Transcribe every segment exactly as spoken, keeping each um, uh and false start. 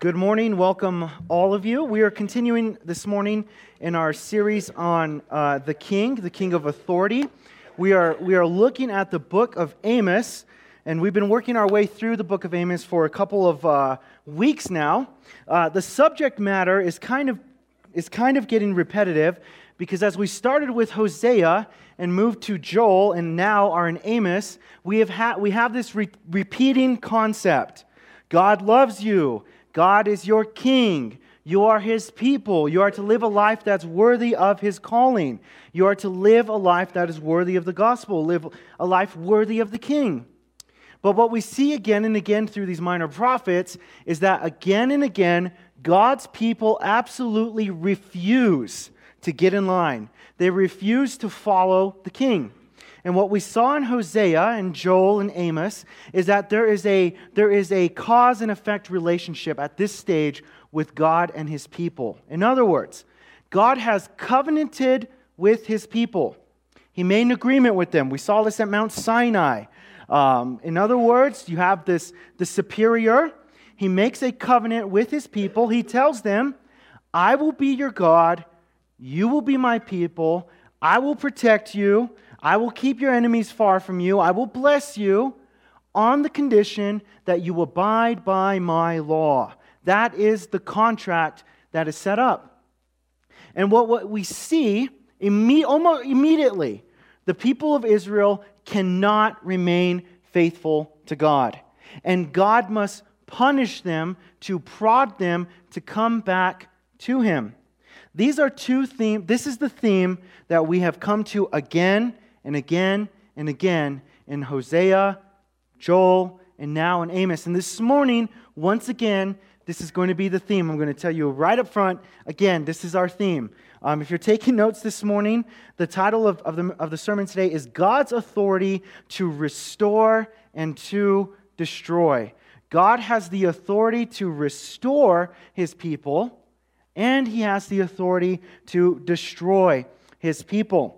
Good morning. Welcome, all of you. We are continuing this morning in our series on uh, the King, the King of Authority. We are we are looking at the book of Amos, and we've been working our way through the book of Amos for a couple of uh, weeks now. Uh, the subject matter is kind of is kind of getting repetitive, because as we started with Hosea and moved to Joel, and now are in Amos, we have ha- we have this re- repeating concept: God loves you. God is your king. You are his people. You are to live a life that's worthy of his calling. You are to live a life that is worthy of the gospel, live a life worthy of the king. But what we see again and again through these minor prophets is that again and again, God's people absolutely refuse to get in line. They refuse to follow the king. And what we saw in Hosea and Joel and Amos is that there is a there is a cause and effect relationship at this stage with God and his people. In other words, God has covenanted with his people. He made an agreement with them. We saw this at Mount Sinai. Um, in other words, you have this the superior. He makes a covenant with his people. He tells them, I will be your God. You will be my people. I will protect you. I will keep your enemies far from you. I will bless you on the condition that you abide by my law. That is the contract that is set up. And what, what we see, imme- almost immediately, the people of Israel cannot remain faithful to God. And God must punish them to prod them to come back to him. These are two themes. This is the theme that we have come to again and again and again in Hosea, Joel, and now in Amos. And this morning, once again, this is going to be the theme. I'm going to tell you right up front, again, this is our theme. Um, if you're taking notes this morning, the title of, of, the, of the sermon today is God's Authority to Restore and to Destroy. God has the authority to restore his people, and he has the authority to destroy his people.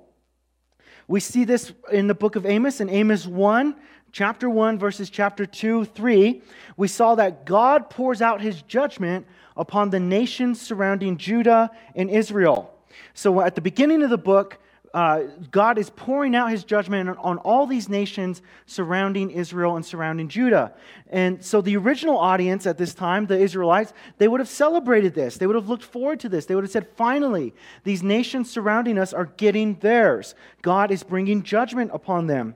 We see this in the book of Amos, in Amos one, chapter one, verses chapter two, three. We saw that God pours out his judgment upon the nations surrounding Judah and Israel. So at the beginning of the book, uh, God is pouring out his judgment on, on all these nations surrounding Israel and surrounding Judah. And so the original audience at this time, the Israelites, they would have celebrated this. They would have looked forward to this. They would have said, finally, these nations surrounding us are getting theirs. God is bringing judgment upon them.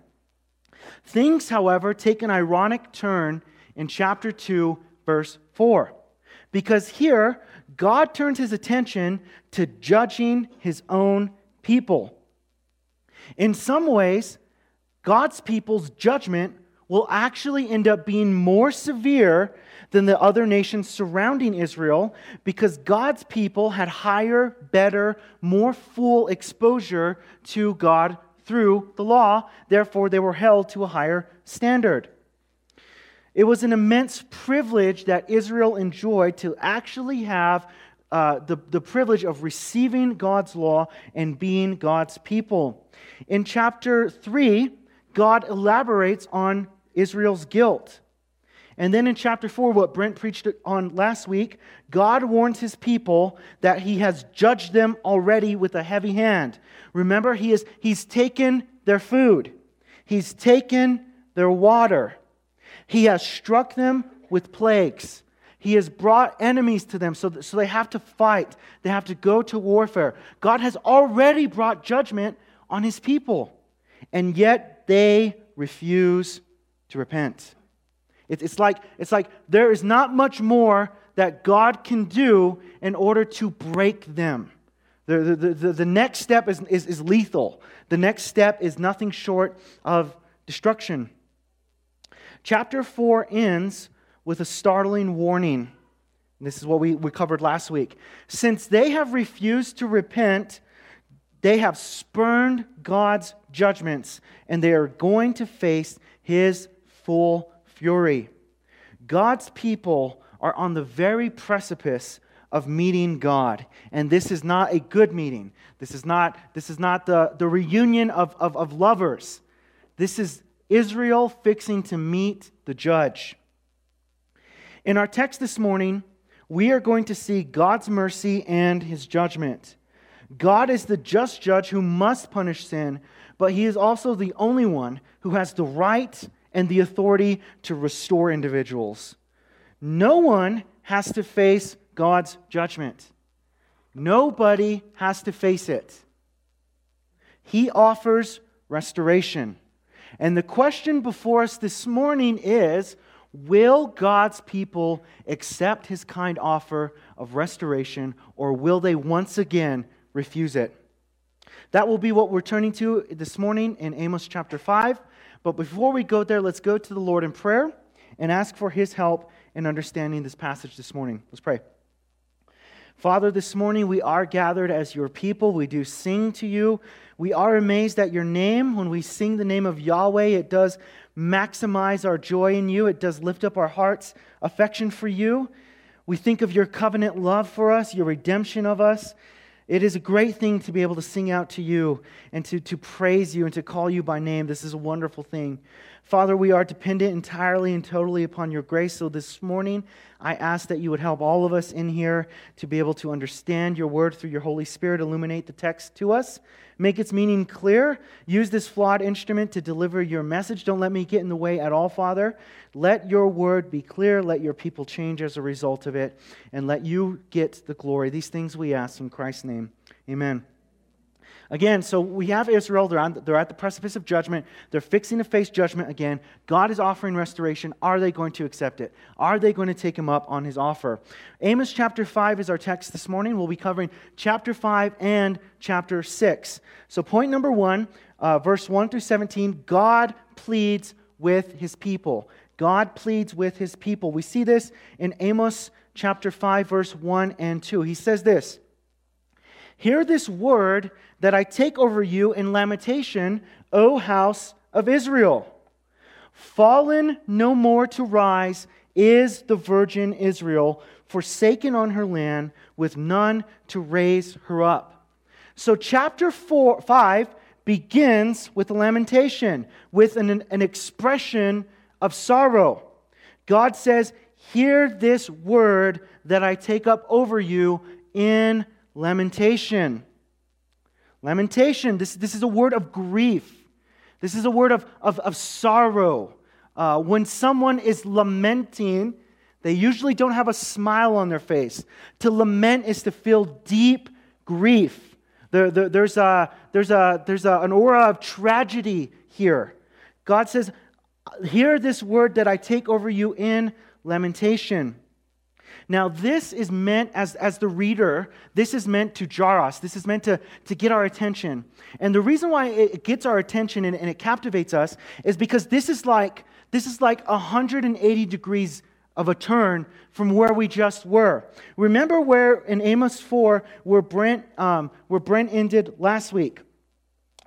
Things, however, take an ironic turn in chapter two, verse four, because here, God turns his attention to judging his own people. In some ways, God's people's judgment will actually end up being more severe than the other nations surrounding Israel, because God's people had higher, better, more full exposure to God through the law. Therefore, they were held to a higher standard. It was an immense privilege that Israel enjoyed to actually have Uh, the, the privilege of receiving God's law and being God's people. In chapter three, God elaborates on Israel's guilt. And then in chapter four, what Brent preached on last week, God warns his people that he has judged them already with a heavy hand. Remember, he is he's taken their food. He's taken their water. He has struck them with plagues. He has brought enemies to them, so, so they have to fight. They have to go to warfare. God has already brought judgment on his people, and yet they refuse to repent. It, it's like, it's like there is not much more that God can do in order to break them. The, the, the, the next step is, is, is lethal. The next step is nothing short of destruction. Chapter four ends with a startling warning. This is what we, we covered last week. Since they have refused to repent, they have spurned God's judgments, and they are going to face his full fury. God's people are on the very precipice of meeting God. And this is not a good meeting. This is not, this is not the, the reunion of, of, of lovers. This is Israel fixing to meet the judge. In our text this morning, we are going to see God's mercy and His judgment. God is the just judge who must punish sin, but He is also the only one who has the right and the authority to restore individuals. No one has to face God's judgment. Nobody has to face it. He offers restoration. And the question before us this morning is, will God's people accept His kind offer of restoration, or will they once again refuse it? That will be what we're turning to this morning in Amos chapter five. But before we go there, let's go to the Lord in prayer and ask for His help in understanding this passage this morning. Let's pray. Father, this morning we are gathered as Your people. We do sing to You. We are amazed at Your name. When we sing the name of Yahweh, it does maximize our joy in You. It does lift up our heart's affection for You. We think of Your covenant love for us, Your redemption of us. It is a great thing to be able to sing out to You and to, to praise You and to call You by name. This is a wonderful thing. Father, we are dependent entirely and totally upon Your grace. So this morning, I ask that You would help all of us in here to be able to understand Your word through Your Holy Spirit. Illuminate the text to us. Make its meaning clear. Use this flawed instrument to deliver Your message. Don't let me get in the way at all, Father. Let Your word be clear. Let Your people change as a result of it. And let You get the glory. These things we ask in Christ's name. Amen. Again, so we have Israel, they're, on, they're at the precipice of judgment, they're fixing to face judgment again, God is offering restoration, are they going to accept it? Are they going to take Him up on His offer? Amos chapter five is our text this morning. We'll be covering chapter five and chapter six. So point number one, uh, verse one through seventeen, God pleads with His people. God pleads with His people. We see this in Amos chapter five, verse one and two. He says this, "Hear this word that I take over you in lamentation, O house of Israel. Fallen no more to rise is the virgin Israel, forsaken on her land, with none to raise her up." So chapter four, five begins with a lamentation, with an, an expression of sorrow. God says, "Hear this word that I take up over you in lamentation." Lamentation, this, this is a word of grief. This is a word of, of, of sorrow. Uh, when someone is lamenting, they usually don't have a smile on their face. To lament is to feel deep grief. There, there, there's a, there's a, there's a, an aura of tragedy here. God says, "Hear this word that I take over you in lamentation." Now, this is meant, as, as the reader, this is meant to jar us. This is meant to, to get our attention. And the reason why it gets our attention and, and it captivates us is because this is like this is like one hundred eighty degrees of a turn from where we just were. Remember where in Amos four, where Brent, um, where Brent ended last week.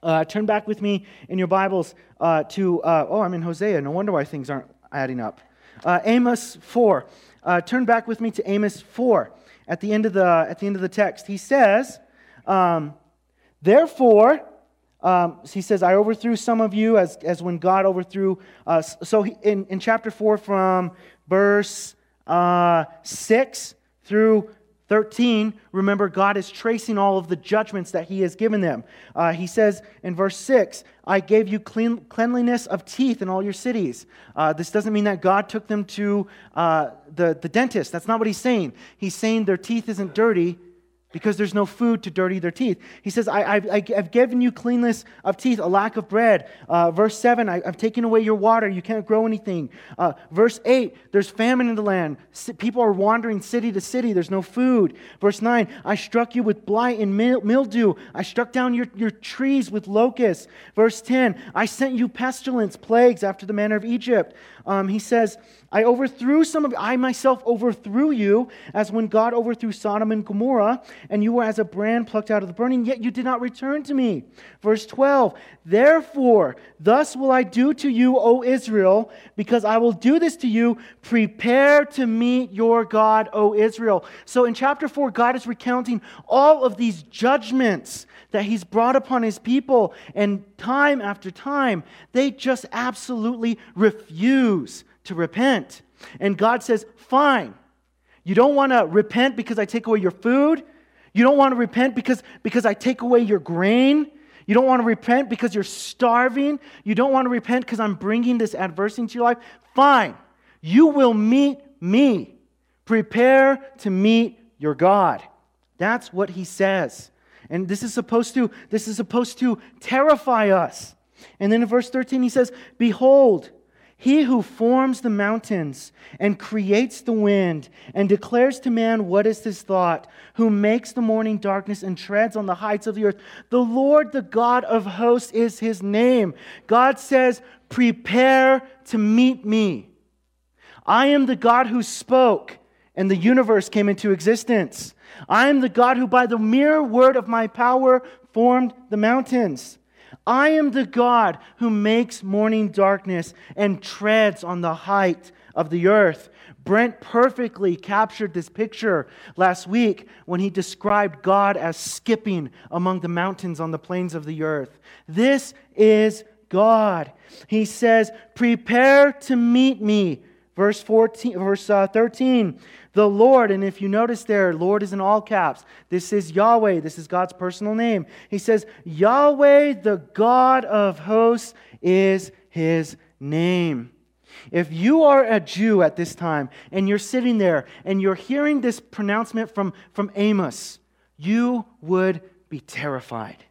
Uh, turn back with me in your Bibles uh, to, uh, oh, I'm in Hosea. No wonder why things aren't adding up. Uh, Amos four. Uh, turn back with me to Amos four at the end of the at the end of the text. He says, um, "Therefore," um, he says, "I overthrew some of you as as when God overthrew us." So he, in in chapter four, from verse uh, six through thirteen, remember God is tracing all of the judgments that He has given them. Uh, he says in verse six, "I gave you clean, cleanliness of teeth in all your cities." Uh, this doesn't mean that God took them to uh, the, the dentist. That's not what He's saying. He's saying their teeth isn't dirty because there's no food to dirty their teeth. He says, I, I've, I've given you cleanness of teeth, a lack of bread. Uh, verse seven, I, I've taken away your water. You can't grow anything. Uh, verse eight, there's famine in the land. People are wandering city to city. There's no food. Verse nine, I struck you with blight and mildew. I struck down your, your trees with locusts. Verse ten, I sent you pestilence, plagues after the manner of Egypt. Um, he says, I overthrew some of you. I myself overthrew you as when God overthrew Sodom and Gomorrah, and you were as a brand plucked out of the burning, yet you did not return to me. Verse twelve, therefore, thus will I do to you, O Israel, because I will do this to you. Prepare to meet your God, O Israel. So in chapter four, God is recounting all of these judgments that He's brought upon His people, and time after time, they just absolutely refuse to repent. And God says, fine, You don't want to repent because I take away your food. You don't want to repent because, because I take away your grain. You don't want to repent because you're starving. You don't want to repent because I'm bringing this adversity into your life. Fine. You will meet me. Prepare to meet your God. That's what he says. And this is supposed to, this is supposed to terrify us. And then in verse thirteen he says, "Behold, he who forms the mountains and creates the wind and declares to man what is his thought, who makes the morning darkness and treads on the heights of the earth. The Lord, the God of hosts, is his name." God says, prepare to meet me. I am the God who spoke, and the universe came into existence. I am the God who by the mere word of my power formed the mountains. I am the God who makes morning darkness and treads on the height of the earth. Brent perfectly captured this picture last week when he described God as skipping among the mountains on the plains of the earth. This is God. He says, prepare to meet me. Verse fourteen, verse uh, thirteen, the Lord, and if you notice there, Lord is in all caps. This is Yahweh. This is God's personal name. He says, Yahweh, the God of hosts, is his name. If you are a Jew at this time, and you're sitting there, and you're hearing this pronouncement from, from Amos, you would be terrified.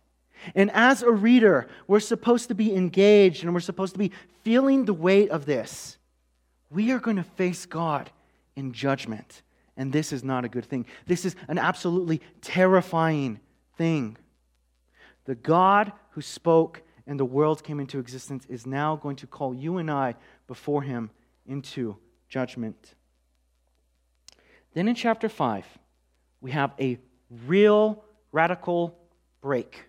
And as a reader, we're supposed to be engaged, and we're supposed to be feeling the weight of this. We are going to face God in judgment, and this is not a good thing. This is an absolutely terrifying thing. The God who spoke and the world came into existence is now going to call you and I before him into judgment. Then in chapter five, we have a real radical break.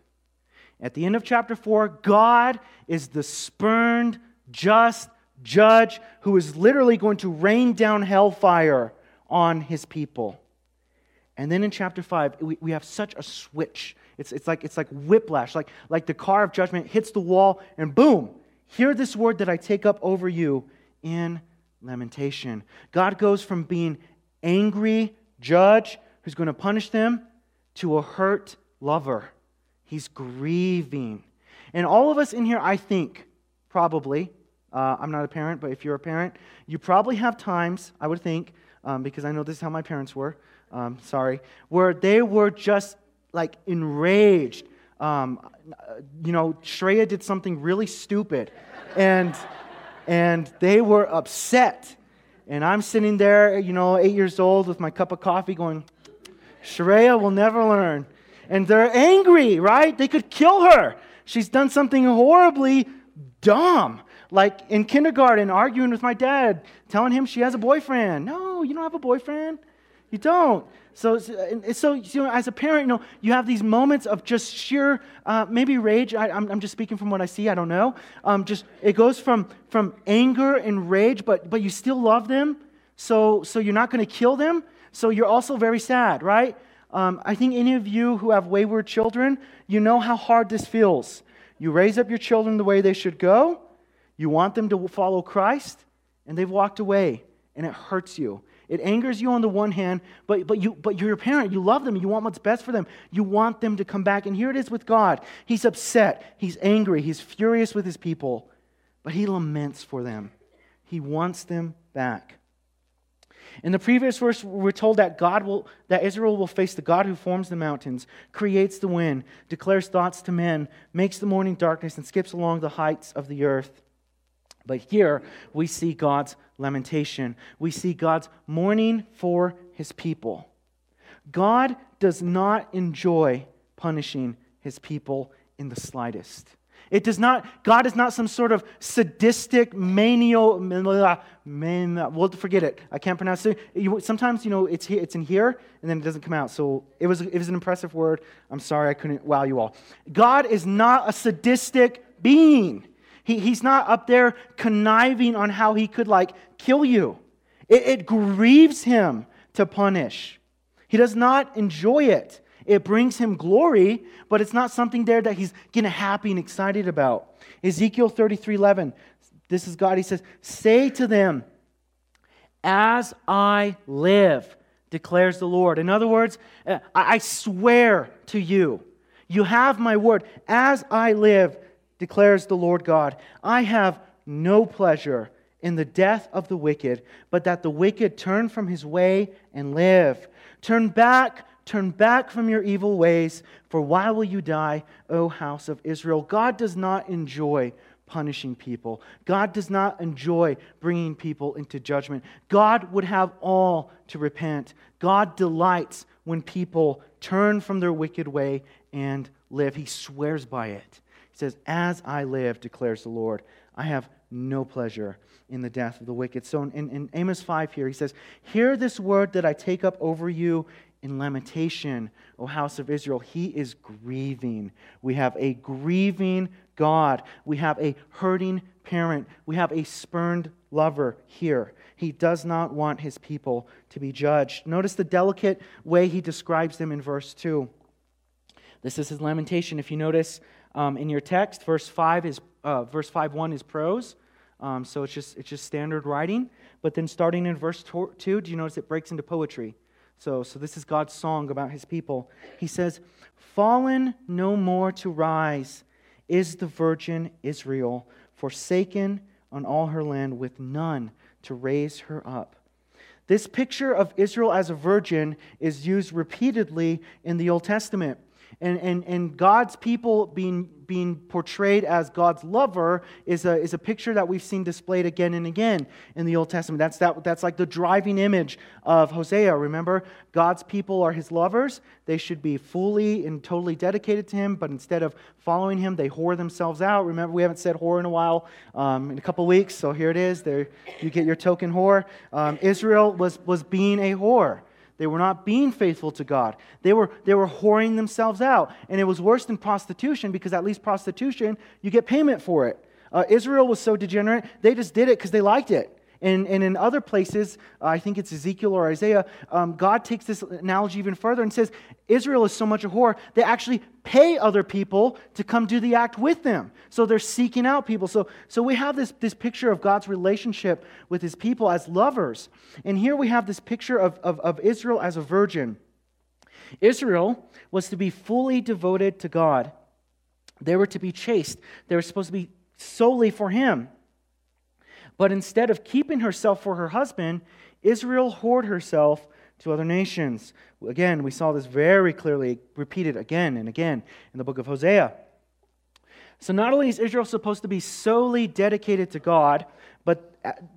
At the end of chapter four, God is the spurned, just judge who is literally going to rain down hellfire on his people. And then in chapter five, we, we have such a switch. It's, it's, like, it's like whiplash, like, like the car of judgment hits the wall, and boom, hear this word that I take up over you in lamentation. God goes from being angry judge who's going to punish them to a hurt lover. He's grieving. And all of us in here, I think, probably, Uh, I'm not a parent, but if you're a parent, you probably have times, I would think, um, because I know this is how my parents were, um, sorry, where they were just like enraged. Um, you know, Shreya did something really stupid, and and they were upset. And I'm sitting there, you know, eight years old with my cup of coffee going, Shreya will never learn. And they're angry, right? They could kill her. She's done something horribly dumb. Like in kindergarten, arguing with my dad, telling him she has a boyfriend. No, you don't have a boyfriend. You don't. So, so you know, as a parent, you know, you have these moments of just sheer, uh, maybe rage. I, I'm, I'm just speaking from what I see. I don't know. Um, just it goes from from anger and rage, but but you still love them. So so you're not going to kill them. So you're also very sad, right? Um, I think any of you who have wayward children, you know how hard this feels. You raise up your children the way they should go. You want them to follow Christ, and they've walked away, and it hurts you. It angers you on the one hand, but but you but you're a parent. You love them. You want what's best for them. You want them to come back. And here it is with God. He's upset. He's angry. He's furious with his people, but he laments for them. He wants them back. In the previous verse, we're told that God will that Israel will face the God who forms the mountains, creates the wind, declares thoughts to men, makes the morning darkness, and skips along the heights of the earth. But here, we see God's lamentation. We see God's mourning for his people. God does not enjoy punishing his people in the slightest. It does not, God is not some sort of sadistic manio, man, well, forget it. I can't pronounce it. Sometimes, you know, it's it's in here, and then it doesn't come out. So it was it was an impressive word. I'm sorry I couldn't wow you all. God is not a sadistic being. He, he's not up there conniving on how he could, like, kill you. It, it grieves him to punish. He does not enjoy it. It brings him glory, but it's not something there that he's getting happy and excited about. Ezekiel thirty-three eleven, this is God. He says, "Say to them, as I live, declares the Lord. In other words, I swear to you, you have my word. As I live, declares the Lord God, I have no pleasure in the death of the wicked, but that the wicked turn from his way and live. Turn back, turn back from your evil ways, for why will you die, O house of Israel? God does not enjoy punishing people. God does not enjoy bringing people into judgment. God would have all to repent. God delights when people turn from their wicked way and live. He swears by it. He says, as I live, declares the Lord, I have no pleasure in the death of the wicked. So in, in Amos five here, he says, hear this word that I take up over you in lamentation, O house of Israel. He is grieving. We have a grieving God. We have a hurting parent. We have a spurned lover here. He does not want his people to be judged. Notice the delicate way he describes them in verse two. This is his lamentation. If you notice um, in your text, verse five is Uh, verse five one is prose, um, so it's just it's just standard writing. But then starting in verse two, do you notice it breaks into poetry? So, so this is God's song about his people. He says, fallen no more to rise is the virgin Israel, forsaken on all her land with none to raise her up. This picture of Israel as a virgin is used repeatedly in the Old Testament. And, and and God's people being being portrayed as God's lover is a is a picture that we've seen displayed again and again in the Old Testament. That's that that's like the driving image of Hosea. Remember, God's people are his lovers. They should be fully and totally dedicated to him, but instead of following him, they whore themselves out. Remember, we haven't said whore in a while, um, in a couple weeks, so here it is. There you get your token whore. Um, Israel was was being a whore. They were not being faithful to God. They were they were whoring themselves out. And it was worse than prostitution, because at least prostitution, you get payment for it. Uh, Israel was so degenerate, they just did it because they liked it. And, and in other places, uh, I think it's Ezekiel or Isaiah, um, God takes this analogy even further and says, Israel is so much a whore, they actually pay other people to come do the act with them. So they're seeking out people. So so we have this, this picture of God's relationship with his people as lovers. And here we have this picture of, of, of Israel as a virgin. Israel was to be fully devoted to God. They were to be chaste. They were supposed to be solely for him. But instead of keeping herself for her husband, Israel whored herself to other nations. Again, we saw this very clearly repeated again and again in the book of Hosea. So not only is Israel supposed to be solely dedicated to God, but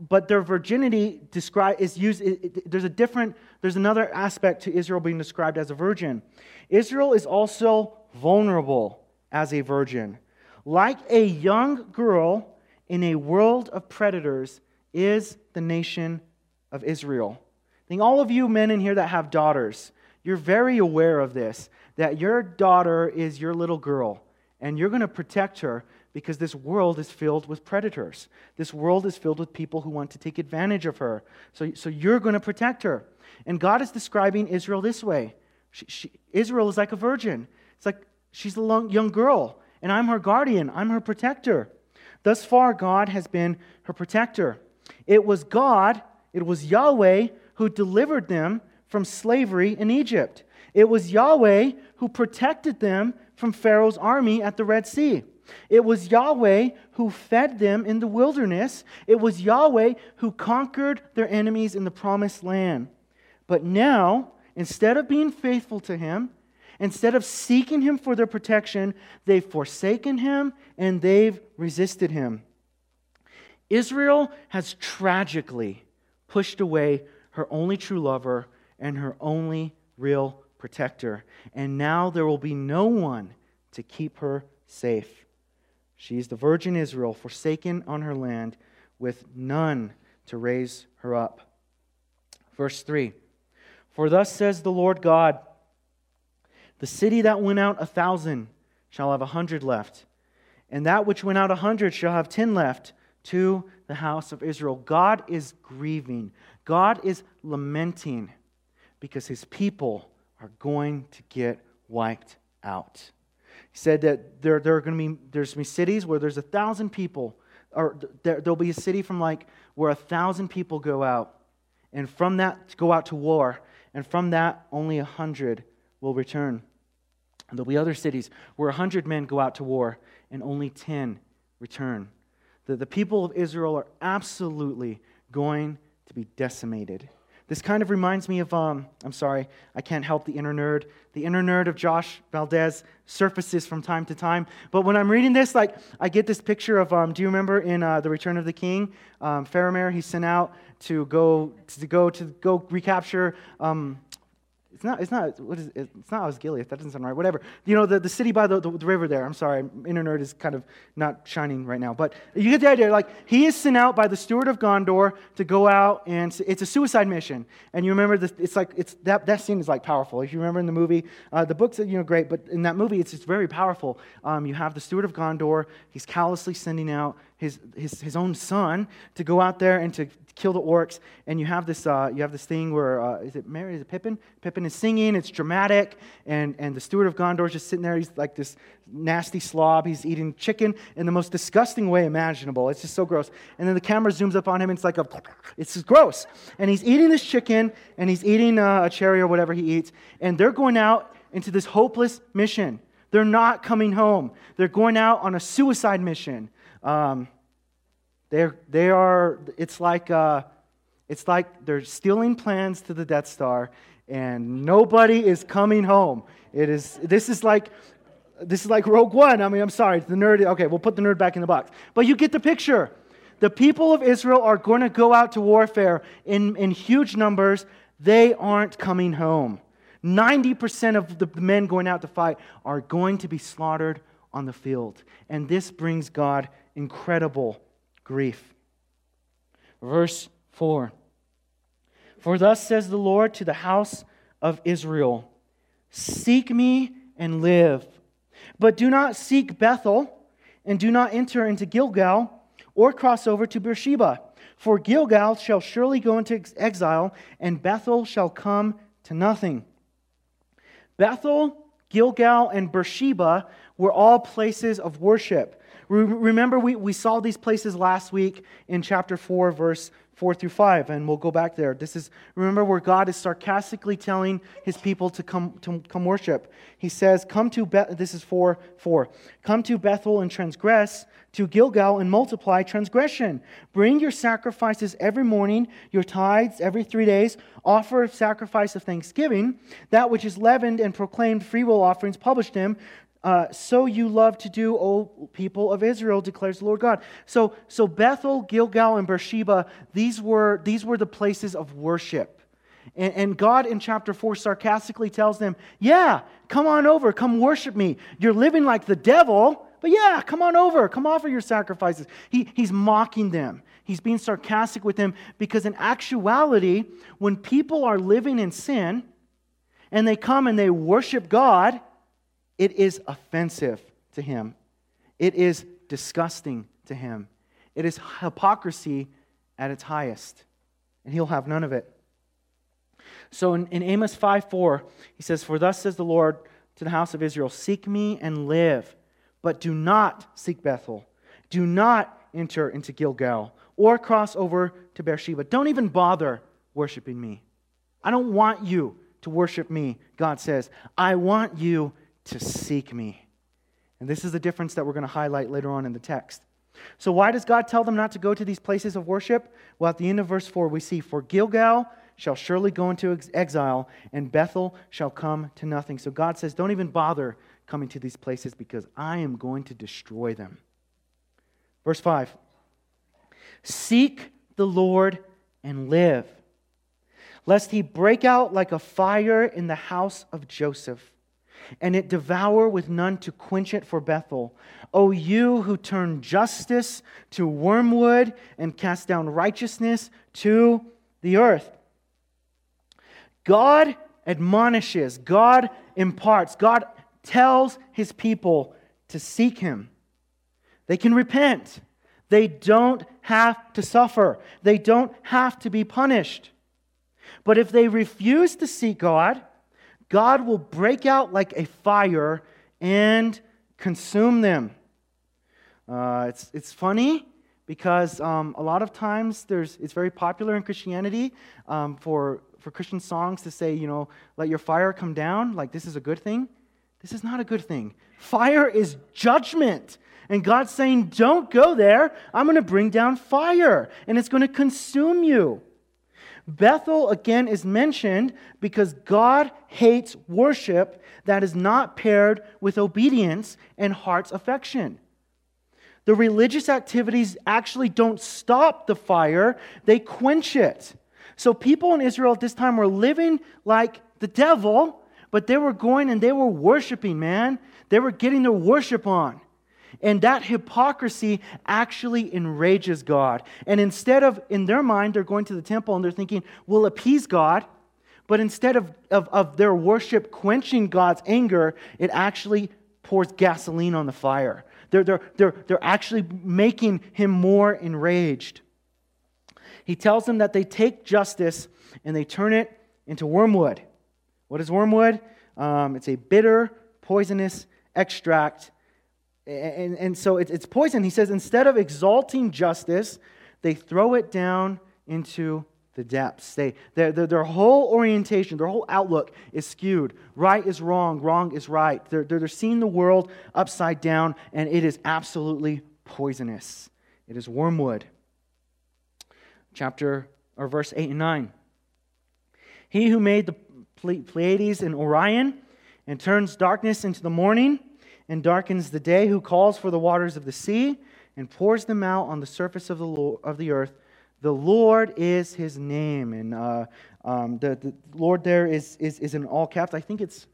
but their virginity described is used. It, it, there's a different. There's another aspect to Israel being described as a virgin. Israel is also vulnerable as a virgin, like a young girl. In a world of predators is the nation of Israel. I think all of you men in here that have daughters, you're very aware of this, that your daughter is your little girl, and you're going to protect her because this world is filled with predators. This world is filled with people who want to take advantage of her. So, so you're going to protect her. And God is describing Israel this way. She, she, Israel is like a virgin. It's like she's a long, young girl, and I'm her guardian. I'm her protector. Thus far, God has been her protector. It was God, it was Yahweh, who delivered them from slavery in Egypt. It was Yahweh who protected them from Pharaoh's army at the Red Sea. It was Yahweh who fed them in the wilderness. It was Yahweh who conquered their enemies in the promised land. But now, instead of being faithful to him, instead of seeking him for their protection, they've forsaken him and they've resisted him. Israel has tragically pushed away her only true lover and her only real protector. And now there will be no one to keep her safe. She is the virgin Israel, forsaken on her land, with none to raise her up. Verse three, for thus says the Lord God, the city that went out a thousand shall have a hundred left, and that which went out a hundred shall have ten left to the house of Israel. God is grieving. God is lamenting because his people are going to get wiped out. He said that there, there are going to be there's going to be cities where there's a thousand people, or there, there'll be a city from like where a thousand people go out, and from that go out to war. and from that only a hundred will return. And there'll be other cities where a hundred men go out to war and only ten return. The, the people of Israel are absolutely going to be decimated. This kind of reminds me of, um, I'm sorry, I can't help the inner nerd. The inner nerd of Josh Valdez surfaces from time to time. But when I'm reading this, like, I get this picture of, um, do you remember in uh, The Return of the King, um, Faramir, he's sent out to go to go to go recapture. Um, it's not, it's not, what is it? It's not Osgiliath. That doesn't sound right. Whatever. You know, the, the city by the, the, the river there. I'm sorry, inner nerd is kind of not shining right now. But you get the idea. Like, he is sent out by the steward of Gondor to go out, and it's a suicide mission. And you remember, this, it's like, it's that, that scene is like powerful. If you remember in the movie, uh, the book's, you know, great, but in that movie, it's, it's very powerful. Um, you have the steward of Gondor. He's callously sending out his, his, his own son to go out there and to kill the orcs, and you have this uh, you have this thing where, uh, is it Mary, is it Pippin? Pippin is singing, it's dramatic, and, and the steward of Gondor is just sitting there, he's like this nasty slob, he's eating chicken in the most disgusting way imaginable, it's just so gross, and then the camera zooms up on him, and it's like a, it's just gross, and he's eating this chicken, and he's eating uh, a cherry or whatever he eats, and they're going out into this hopeless mission. They're not coming home. They're going out on a suicide mission. Um... They're, they are, it's like uh, it's like they're stealing plans to the Death Star, and nobody is coming home. It is, this is like, this is like Rogue One. I mean, I'm sorry, the nerd, okay, we'll put the nerd back in the box. But you get the picture. The people of Israel are going to go out to warfare in, in huge numbers. They aren't coming home. ninety percent of the men going out to fight are going to be slaughtered on the field. And this brings God incredible grief. Verse four. For thus says the Lord to the house of Israel, seek me and live, but do not seek Bethel, and do not enter into Gilgal, or cross over to Beersheba. For Gilgal shall surely go into exile, and Bethel shall come to nothing. Bethel, Gilgal, and Beersheba were all places of worship. Remember, we, we saw these places last week in chapter four, verse four through five, and we'll go back there. This is, remember, where God is sarcastically telling his people to come to come worship. He says, "Come to Bethel." This is four four. Come to Bethel and transgress, to Gilgal and multiply transgression. Bring your sacrifices every morning, your tithes every three days. Offer a sacrifice of thanksgiving, that which is leavened, and proclaimed freewill offerings. Publish them. Uh, so you love to do, O people of Israel, declares the Lord God. So, so Bethel, Gilgal, and Beersheba, these were these were the places of worship. And, and God in chapter four sarcastically tells them, yeah, come on over, come worship me. You're living like the devil, but yeah, come on over, come offer your sacrifices. He, he's mocking them. He's being sarcastic with them, because in actuality, when people are living in sin, and they come and they worship God, it is offensive to him. It is disgusting to him. It is hypocrisy at its highest. And he'll have none of it. So in, in Amos five four, he says, "For thus says the Lord to the house of Israel, seek me and live, but do not seek Bethel. Do not enter into Gilgal or cross over to Beersheba. Don't even bother worshiping me. I don't want you to worship me," God says. "I want you to seek me." And this is the difference that we're going to highlight later on in the text. So why does God tell them not to go to these places of worship? Well, at the end of verse four, we see, "For Gilgal shall surely go into exile, and Bethel shall come to nothing." So God says, don't even bother coming to these places, because I am going to destroy them. Verse five, "Seek the Lord and live, lest he break out like a fire in the house of Joseph, and it devour with none to quench it for Bethel. O you who turn justice to wormwood and cast down righteousness to the earth." God admonishes, God imparts, God tells his people to seek him. They can repent. They don't have to suffer. They don't have to be punished. But if they refuse to seek God, God will break out like a fire and consume them. Uh, it's it's funny because um, a lot of times there's it's very popular in Christianity um, for for Christian songs to say, you know, let your fire come down, like this is a good thing. This is not a good thing. Fire is judgment. And God's saying, don't go there. I'm going to bring down fire, and it's going to consume you. Bethel, again, is mentioned because God hates worship that is not paired with obedience and heart's affection. The religious activities actually don't stop the fire, they quench it. So people in Israel at this time were living like the devil, but they were going and they were worshiping, man. They were getting their worship on. And that hypocrisy actually enrages God. And instead of, in their mind, they're going to the temple and they're thinking, we'll appease God. But instead of, of, of their worship quenching God's anger, it actually pours gasoline on the fire. They're, they're, they're, they're actually making him more enraged. He tells them that they take justice and they turn it into wormwood. What is wormwood? Um, it's a bitter, poisonous extract. And, and so it, it's poison. He says, instead of exalting justice, they throw it down into the depths. They, their, their, their whole orientation, their whole outlook is skewed. Right is wrong, wrong is right. They're, they're, they're seeing the world upside down, and it is absolutely poisonous. It is wormwood. Chapter, or verse eight and nine. He who made the Pleiades and Orion and turns darkness into the morning, and darkens the day, who calls for the waters of the sea and pours them out on the surface of the lo- of the earth. The Lord is his name. And uh, um, the, the Lord there is, is is in all caps. I think it's,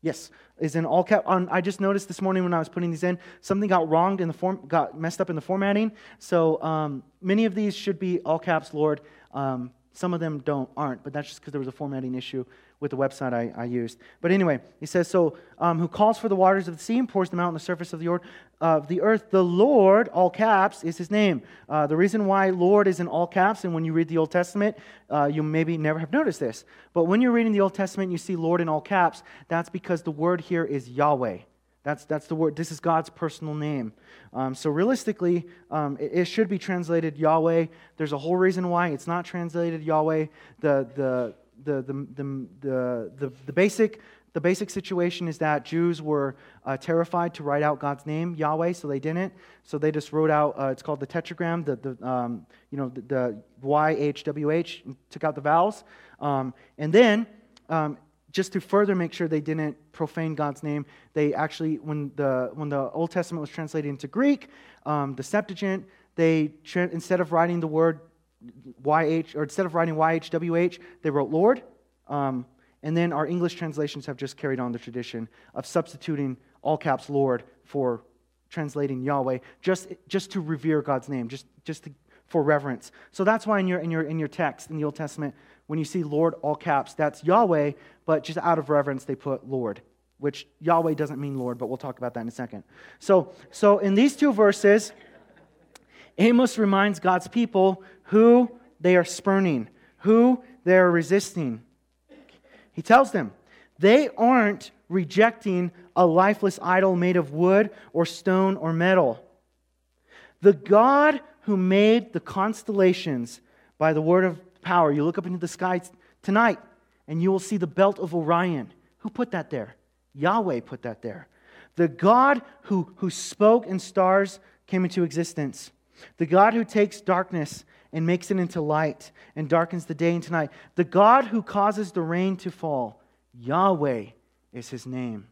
yes, is in all caps. I just noticed this morning when I was putting these in, something got wronged in the form, got messed up in the formatting. So um, many of these should be all caps, Lord. Um, some of them don't aren't, but that's just because there was a formatting issue with the website I, I used. But anyway, he says, so um, who calls for the waters of the sea and pours them out on the surface of the, or- uh, the earth, the Lord, all caps, is his name. Uh, the reason why Lord is in all caps, and when you read the Old Testament, uh, you maybe never have noticed this, but when you're reading the Old Testament and you see Lord in all caps, that's because the word here is Yahweh. That's that's the word. This is God's personal name. Um, so realistically, um, it, it should be translated Yahweh. There's a whole reason why it's not translated Yahweh. The the The the, the the the the basic the basic situation is that Jews were uh, terrified to write out God's name Yahweh, so they didn't. So they just wrote out. Uh, it's called the tetragram. The the um, you know the, the Y H W H took out the vowels, um, and then um, just to further make sure they didn't profane God's name, they actually when the when the Old Testament was translated into Greek, um, the Septuagint, they tra- instead of writing the word Y H, or instead of writing Y H W H, they wrote Lord. Um, and then our English translations have just carried on the tradition of substituting all caps Lord for translating Yahweh, just just to revere God's name, just just to, for reverence. So that's why in your in your in your text in the Old Testament, when you see Lord all caps, that's Yahweh, but just out of reverence they put Lord, which Yahweh doesn't mean Lord, but we'll talk about that in a second. So so in these two verses, Amos reminds God's people who they are spurning, who they are resisting. He tells them, they aren't rejecting a lifeless idol made of wood or stone or metal. The God who made the constellations by the word of power. You look up into the sky tonight and you will see the belt of Orion. Who put that there? Yahweh put that there. The God who, who spoke and stars came into existence. The God who takes darkness and makes it into light and darkens the day into night. The God who causes the rain to fall. Yahweh is his name.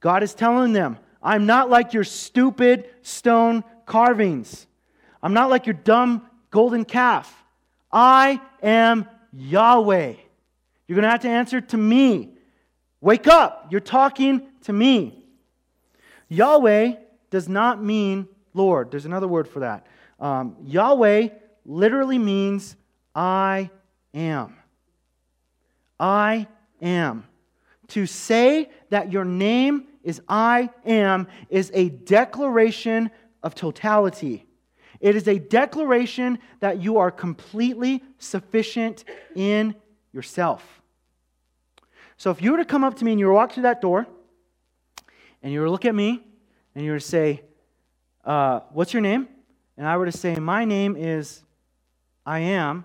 God is telling them, I'm not like your stupid stone carvings. I'm not like your dumb golden calf. I am Yahweh. You're going to have to answer to me. Wake up. You're talking to me. Yahweh does not mean Lord. There's another word for that. Um, Yahweh literally means I am. I am. To say that your name is I am is a declaration of totality. It is a declaration that you are completely sufficient in yourself. So if you were to come up to me and you were to walk through that door and you were to look at me and you were to say, uh, what's your name? And I were to say, my name is I am,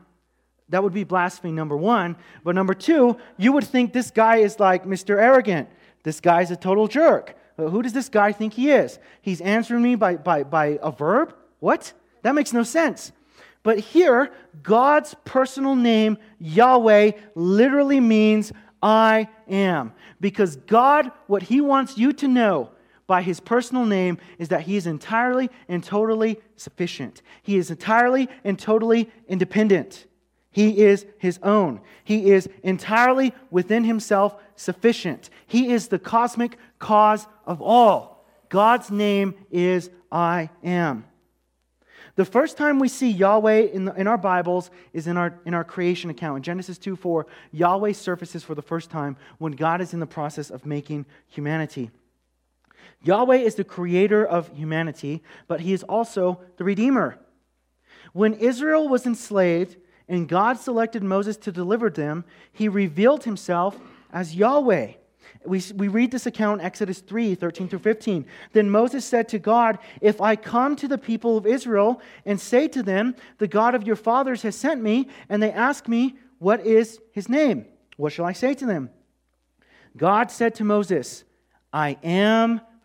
That would be blasphemy, number one. But number two, you would think this guy is like Mister Arrogant. This guy's a total jerk. Who does this guy think he is? He's answering me by, by, by a verb? What? That makes no sense. But here, God's personal name, Yahweh, literally means I am. Because God, what he wants you to know by his personal name is that he is entirely and totally sufficient. He is entirely and totally independent. He is his own. He is entirely within himself sufficient. He is the cosmic cause of all. God's name is I am. The first time we see Yahweh in, the, in our Bibles is in our, in our creation account. In Genesis two four, Yahweh surfaces for the first time when God is in the process of making humanity. Yahweh is the creator of humanity, but he is also the redeemer. When Israel was enslaved and God selected Moses to deliver them, he revealed himself as Yahweh. We, we read this account in Exodus three thirteen through fifteen. Then Moses said to God, "If I come to the people of Israel and say to them, 'The God of your fathers has sent me,' and they ask me, 'What is his name?' What shall I say to them?" God said to Moses, "I am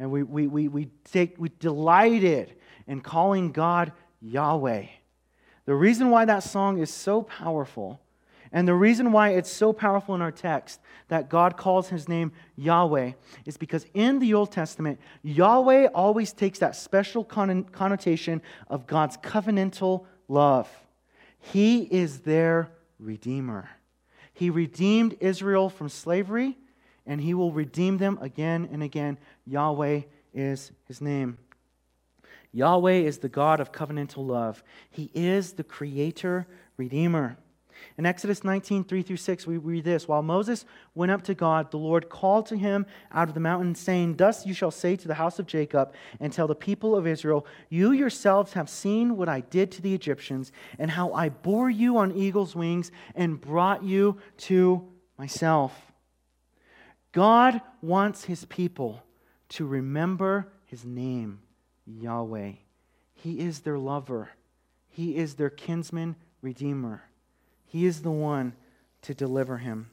and we we we we take we delighted in calling God Yahweh. The reason why that song is so powerful, and the reason why it's so powerful in our text that God calls his name Yahweh, is because in the Old Testament, Yahweh always takes that special con- connotation of God's covenantal love. He is their redeemer. He redeemed Israel from slavery, and he will redeem them again and again. Yahweh is his name. Yahweh is the God of covenantal love. He is the creator, redeemer. In Exodus nineteen three through six, we read this: "While Moses went up to God, the Lord called to him out of the mountain, saying, 'Thus you shall say to the house of Jacob and tell the people of Israel, you yourselves have seen what I did to the Egyptians and how I bore you on eagle's wings and brought you to myself.'" God wants his people to remember his name, Yahweh. He is their lover. He is their kinsman redeemer. He is the one to deliver him.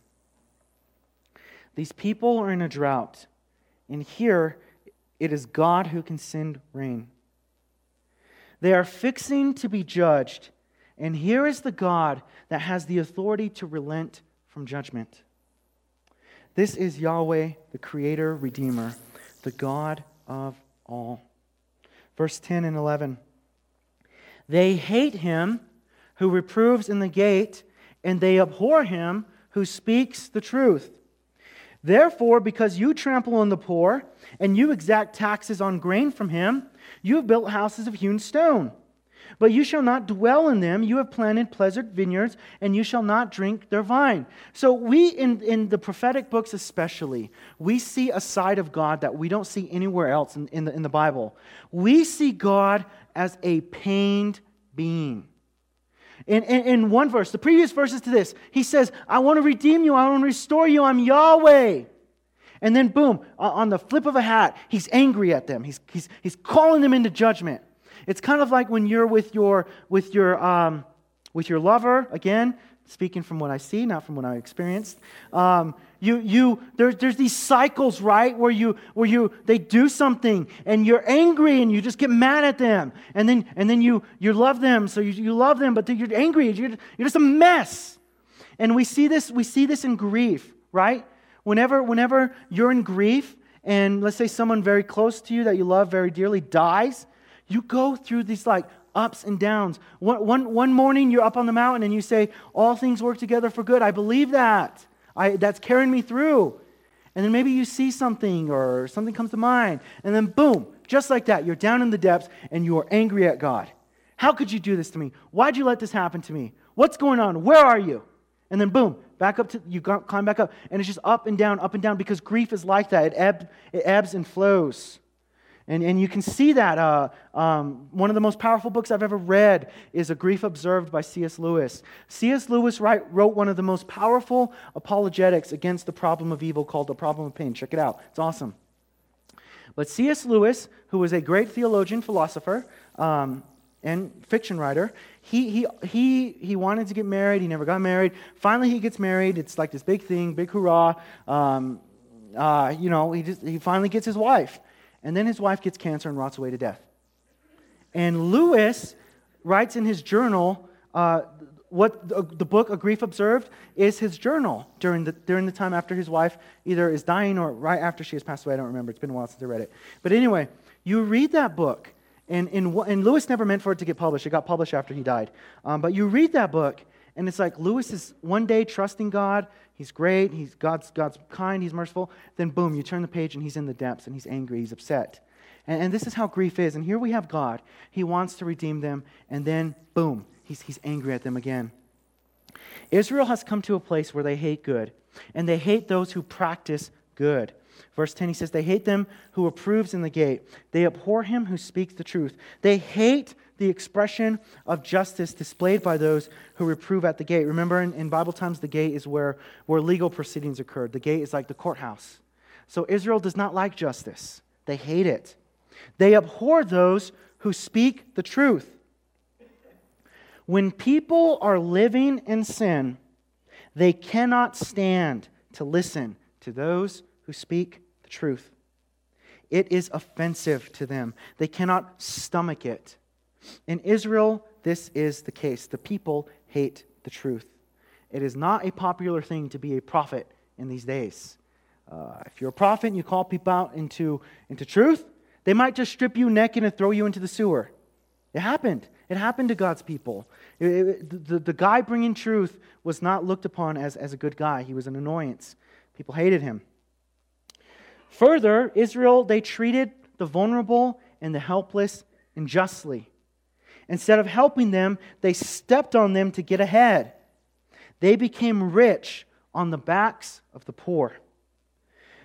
These people are in a drought, and here it is God who can send rain. They are fixing to be judged, and here is the God that has the authority to relent from judgment. This is Yahweh, the creator, redeemer, the God of all. Verse ten and eleven. "They hate him who reproves in the gate, and they abhor him who speaks the truth. Therefore, because you trample on the poor, and you exact taxes on grain from him, you have built houses of hewn stone. But you shall not dwell in them. You have planted pleasant vineyards, and you shall not drink their vine." So we, in, in the prophetic books especially, we see a side of God that we don't see anywhere else in, in, the, in the Bible. We see God as a pained being. In, in, in one verse, the previous verses to this, he says, "I want to redeem you. I want to restore you. I'm Yahweh." And then boom, on the flip of a hat, he's angry at them. He's, he's, he's calling them into judgment. It's kind of like when you're with your with your um, with your lover. Again, speaking from what I see, not from what I experienced. Um, you you there's there's these cycles, right, where you where you they do something and you're angry and you just get mad at them, and then and then you you love them, so you, you love them, but then you're angry. You're you're just a mess. And we see this we see this in grief, right? Whenever whenever you're in grief, and let's say someone very close to you that you love very dearly dies. You go through these like ups and downs. One, one, one morning you're up on the mountain and you say, "All things work together for good. I believe that. I, that's carrying me through." And then maybe you see something or something comes to mind. And then boom, just like that, you're down in the depths and you are angry at God. "How could you do this to me? Why'd you let this happen to me? What's going on? Where are you?" And then boom, back up to, you climb back up. And it's just up and down, up and down, because grief is like that. It, ebb, it ebbs and flows. And and you can see that. Uh, um, one of the most powerful books I've ever read is A Grief Observed by C S. Lewis. C S. Lewis write, wrote one of the most powerful apologetics against the problem of evil called The Problem of Pain. Check it out. It's awesome. But C S. Lewis, who was a great theologian, philosopher, um, and fiction writer, he he he he wanted to get married. He never got married. Finally, he gets married. It's like this big thing, big hurrah. Um, uh, you know, he just, he finally gets his wife. And then his wife gets cancer and rots away to death. And Lewis writes in his journal, uh, what the, the book A Grief Observed is his journal during the during the time after his wife either is dying or right after she has passed away. I don't remember. It's been a while since I read it. But anyway, you read that book, and and, and Lewis never meant for it to get published. It got published after he died. Um, but you read that book, and it's like Lewis is one day trusting God. He's great. He's God's God's kind. He's merciful. Then boom, you turn the page and he's in the depths and he's angry. He's upset. And, and this is how grief is. And here we have God. He wants to redeem them. And then boom, he's he's angry at them again. Israel has come to a place where they hate good, and they hate those who practice good. Verse ten, he says, they hate them who approves in the gate. They abhor him who speaks the truth. They hate the expression of justice displayed by those who reprove at the gate. Remember, in, in Bible times, the gate is where, where legal proceedings occurred. The gate is like the courthouse. So Israel does not like justice. They hate it. They abhor those who speak the truth. When people are living in sin, they cannot stand to listen to those who speak the truth. It is offensive to them. They cannot stomach it. In Israel, this is the case. The people hate the truth. It is not a popular thing to be a prophet in these days. Uh, if you're a prophet and you call people out into, into truth, they might just strip you naked and throw you into the sewer. It happened. It happened to God's people. It, it, the, the guy bringing truth was not looked upon as, as a good guy. He was an annoyance. People hated him. Further, Israel, they treated the vulnerable and the helpless unjustly. Instead of helping them, they stepped on them to get ahead. They became rich on the backs of the poor.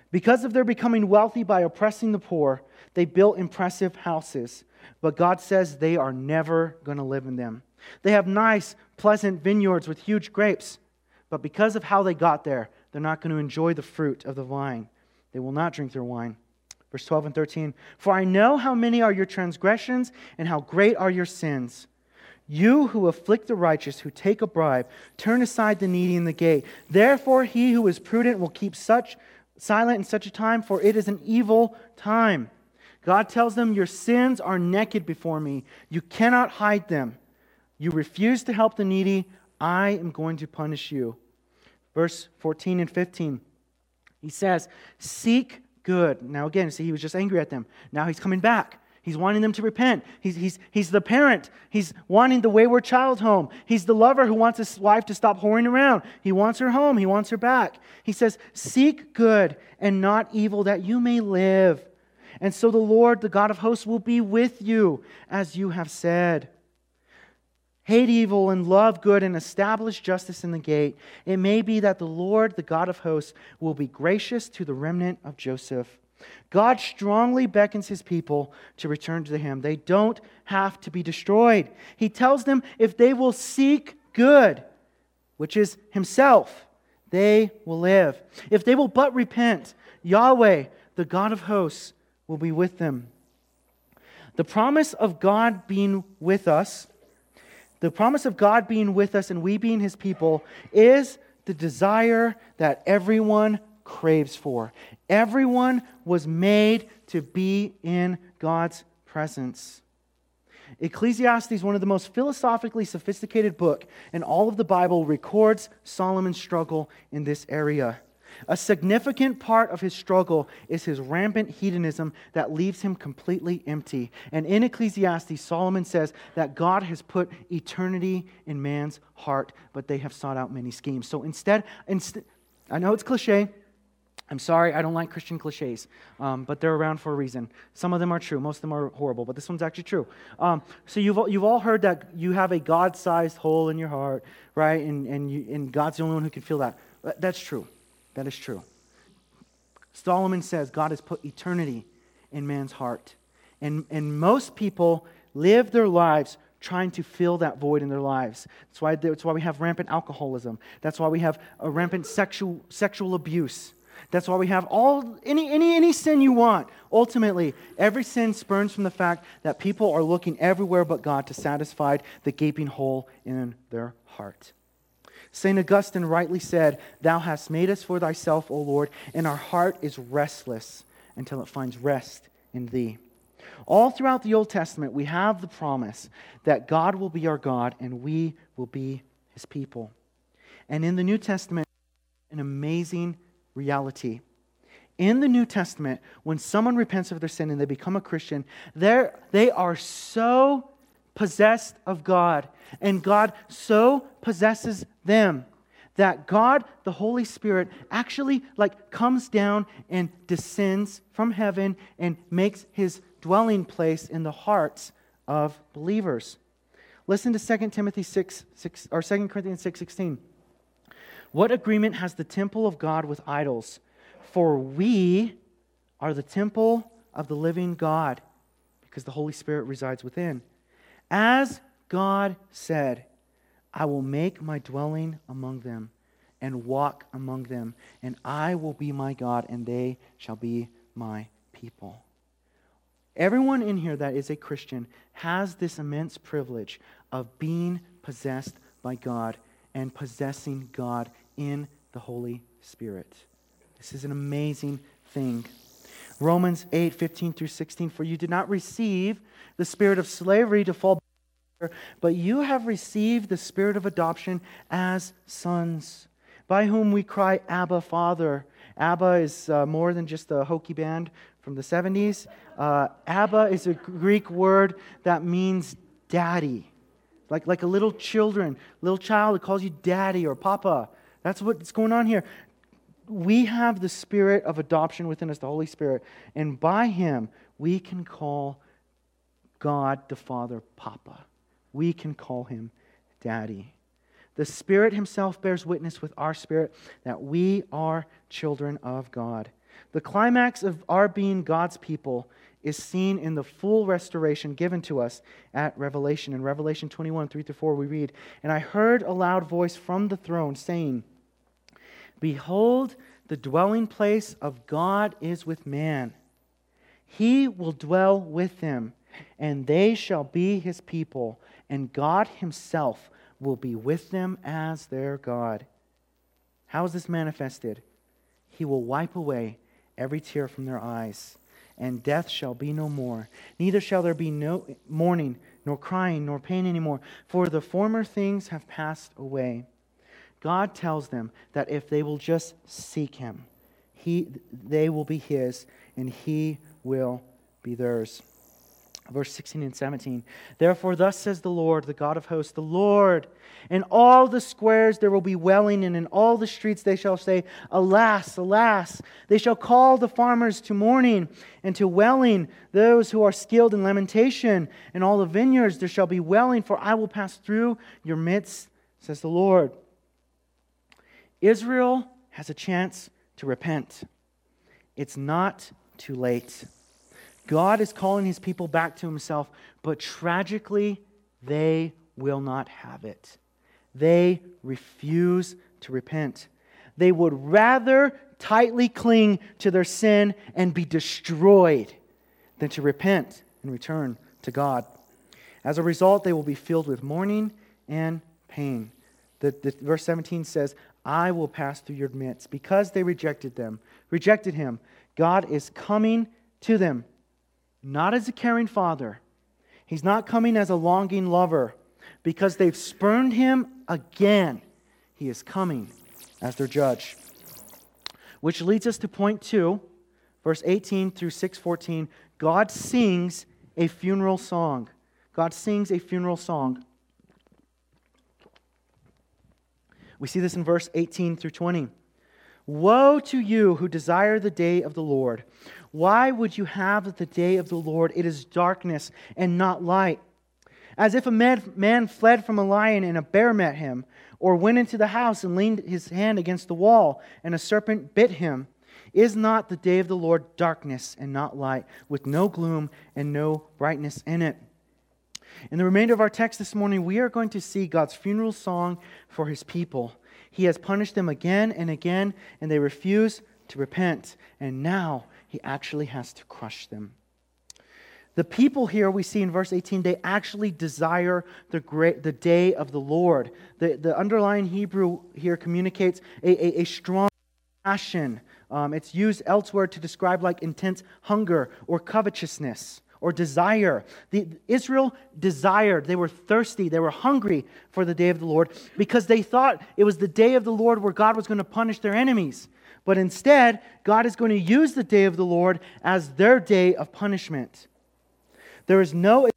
Because of their becoming wealthy by oppressing the poor, they built impressive houses. But God says they are never going to live in them. They have nice, pleasant vineyards with huge grapes. But because of how they got there, they're not going to enjoy the fruit of the vine. They will not drink their wine. Verse twelve and thirteen, for I know how many are your transgressions and how great are your sins. You who afflict the righteous, who take a bribe, turn aside the needy in the gate. Therefore he who is prudent will keep such silent in such a time, for it is an evil time. God tells them, your sins are naked before me. You cannot hide them. You refuse to help the needy. I am going to punish you. Verse fourteen and fifteen, he says, seek good. Now again, see, he was just angry at them. Now he's coming back. He's wanting them to repent. He's, he's, he's the parent. He's wanting the wayward child home. He's the lover who wants his wife to stop whoring around. He wants her home. He wants her back. He says, seek good and not evil that you may live. And so the Lord, the God of hosts, will be with you as you have said. Hate evil and love good and establish justice in the gate. It may be that the Lord, the God of hosts, will be gracious to the remnant of Joseph. God strongly beckons his people to return to him. They don't have to be destroyed. He tells them if they will seek good, which is himself, they will live. If they will but repent, Yahweh, the God of hosts, will be with them. The promise of God being with us The promise of God being with us and we being his people is the desire that everyone craves for. Everyone was made to be in God's presence. Ecclesiastes, one of the most philosophically sophisticated book in all of the Bible, records Solomon's struggle in this area. A significant part of his struggle is his rampant hedonism that leaves him completely empty. And in Ecclesiastes, Solomon says that God has put eternity in man's heart, but they have sought out many schemes. So instead, inst- I know it's cliche, I'm sorry, I don't like Christian cliches, um, but they're around for a reason. Some of them are true, most of them are horrible, but this one's actually true. Um, so you've you've all heard that you have a God-sized hole in your heart, right? And and you, and God's the only one who can fill that. That's true. That is true. Solomon says God has put eternity in man's heart, and and most people live their lives trying to fill that void in their lives. That's why that's why we have rampant alcoholism. That's why we have a rampant sexual sexual abuse. That's why we have all any any any sin you want. Ultimately, every sin spurns from the fact that people are looking everywhere but God to satisfy the gaping hole in their heart. Saint Augustine rightly said, "Thou hast made us for thyself, O Lord, and our heart is restless until it finds rest in thee." All throughout the Old Testament, we have the promise that God will be our God and we will be his people. And in the New Testament, an amazing reality. In the New Testament, when someone repents of their sin and they become a Christian, they are so possessed of God, and God so possesses them that God, the Holy Spirit, actually like comes down and descends from heaven and makes his dwelling place in the hearts of believers. Listen to Second Timothy six, six or Second Corinthians six sixteen. What agreement has the temple of God with idols? For we are the temple of the living God, because the Holy Spirit resides within. As God said, I will make my dwelling among them and walk among them, and I will be my God, and they shall be my people. Everyone in here that is a Christian has this immense privilege of being possessed by God and possessing God in the Holy Spirit. This is an amazing thing. Romans eight, fifteen through sixteen, for you did not receive the spirit of slavery to fall back, but you have received the spirit of adoption as sons, by whom we cry, Abba, Father. Abba is uh, more than just a hokey band from the seventies. Uh, Abba is a Greek word that means daddy. Like, like a little children, little child that calls you daddy or papa. That's what's going on here. We have the spirit of adoption within us, the Holy Spirit, and by him we can call God the Father Papa. We can call him Daddy. The Spirit himself bears witness with our spirit that we are children of God. The climax of our being God's people is seen in the full restoration given to us at Revelation. In Revelation twenty-one, three through four, we read, "And I heard a loud voice from the throne saying, Behold, the dwelling place of God is with man. He will dwell with them, and they shall be his people, and God himself will be with them as their God." How is this manifested? He will wipe away every tear from their eyes, and death shall be no more. Neither shall there be no mourning, nor crying, nor pain anymore, for the former things have passed away. God tells them that if they will just seek him, he, they will be his, and he will be theirs. Verse sixteen and seventeen, "Therefore thus says the Lord, the God of hosts, the Lord, in all the squares there will be wailing, and in all the streets they shall say, Alas, alas! They shall call the farmers to mourning, and to wailing those who are skilled in lamentation. In all the vineyards there shall be wailing, for I will pass through your midst, says the Lord." Israel has a chance to repent. It's not too late. God is calling his people back to himself, but tragically, they will not have it. They refuse to repent. They would rather tightly cling to their sin and be destroyed than to repent and return to God. As a result, they will be filled with mourning and pain. The, the, verse seventeen says, "I will pass through your midst," because they rejected them, rejected him. God is coming to them, not as a caring father. He's not coming as a longing lover. Because they've spurned him again, he is coming as their judge. Which leads us to point two, verse eighteen through six fourteen. God sings a funeral song. God sings a funeral song. We see this in verse eighteen through twenty. Woe to you who desire the day of the Lord. Why would you have the day of the Lord? It is darkness and not light. As if a man fled from a lion and a bear met him, or went into the house and leaned his hand against the wall, and a serpent bit him. Is not the day of the Lord darkness and not light, with no gloom and no brightness in it? In the remainder of our text this morning, we are going to see God's funeral song for His people. He has punished them again and again, and they refuse to repent. And now He actually has to crush them. The people here, we see in verse eighteen, they actually desire the great, the day of the Lord. The, the underlying Hebrew here communicates a, a, a strong passion. Um, it's used elsewhere to describe like intense hunger or covetousness or desire. The, Israel desired, they were thirsty, they were hungry for the day of the Lord because they thought it was the day of the Lord where God was going to punish their enemies. But instead, God is going to use the day of the Lord as their day of punishment. There is no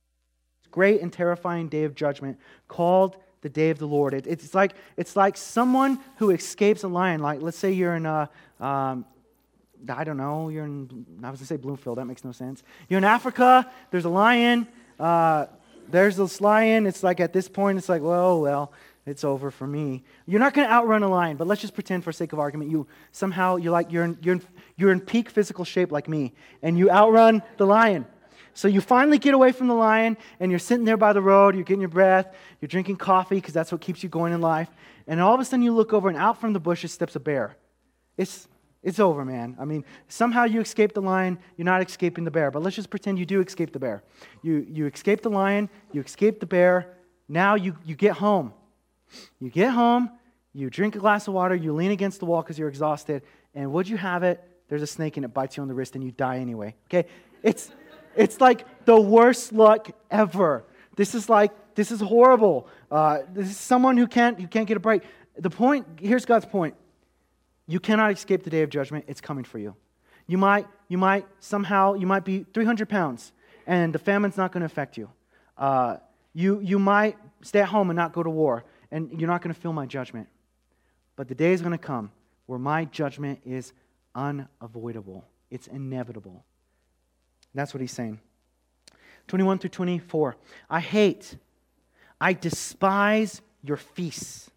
great and terrifying day of judgment called the day of the Lord. It, it's like it's like someone who escapes a lion. Like let's say you're in a, um, I don't know, you're in. I was gonna say Bloomfield. That makes no sense. You're in Africa. There's a lion. Uh, there's this lion. It's like at this point, it's like, well, well, it's over for me. You're not gonna outrun a lion, but let's just pretend for sake of argument, you somehow you're like you're in, you're in, you're in peak physical shape like me, and you outrun the lion. So you finally get away from the lion, and you're sitting there by the road, you're getting your breath, you're drinking coffee, because that's what keeps you going in life, and all of a sudden you look over, and out from the bushes steps a bear. It's it's over, man. I mean, somehow you escaped the lion, you're not escaping the bear, but let's just pretend you do escape the bear. You you escape the lion, you escape the bear, now you, you get home. You get home, you drink a glass of water, you lean against the wall because you're exhausted, and would you have it? There's a snake, and it bites you on the wrist, and you die anyway, okay? It's... It's like the worst luck ever. This is like, this is horrible. Uh, this is someone who can't, who can't get a break. The point, here's God's point. You cannot escape the day of judgment. It's coming for you. You might, you might somehow, you might be three hundred pounds and the famine's not going to affect you. Uh, you, you might stay at home and not go to war and you're not going to feel my judgment. But the day is going to come where my judgment is unavoidable. It's inevitable. That's what he's saying. twenty-one through twenty-four. I hate, I despise your feasts.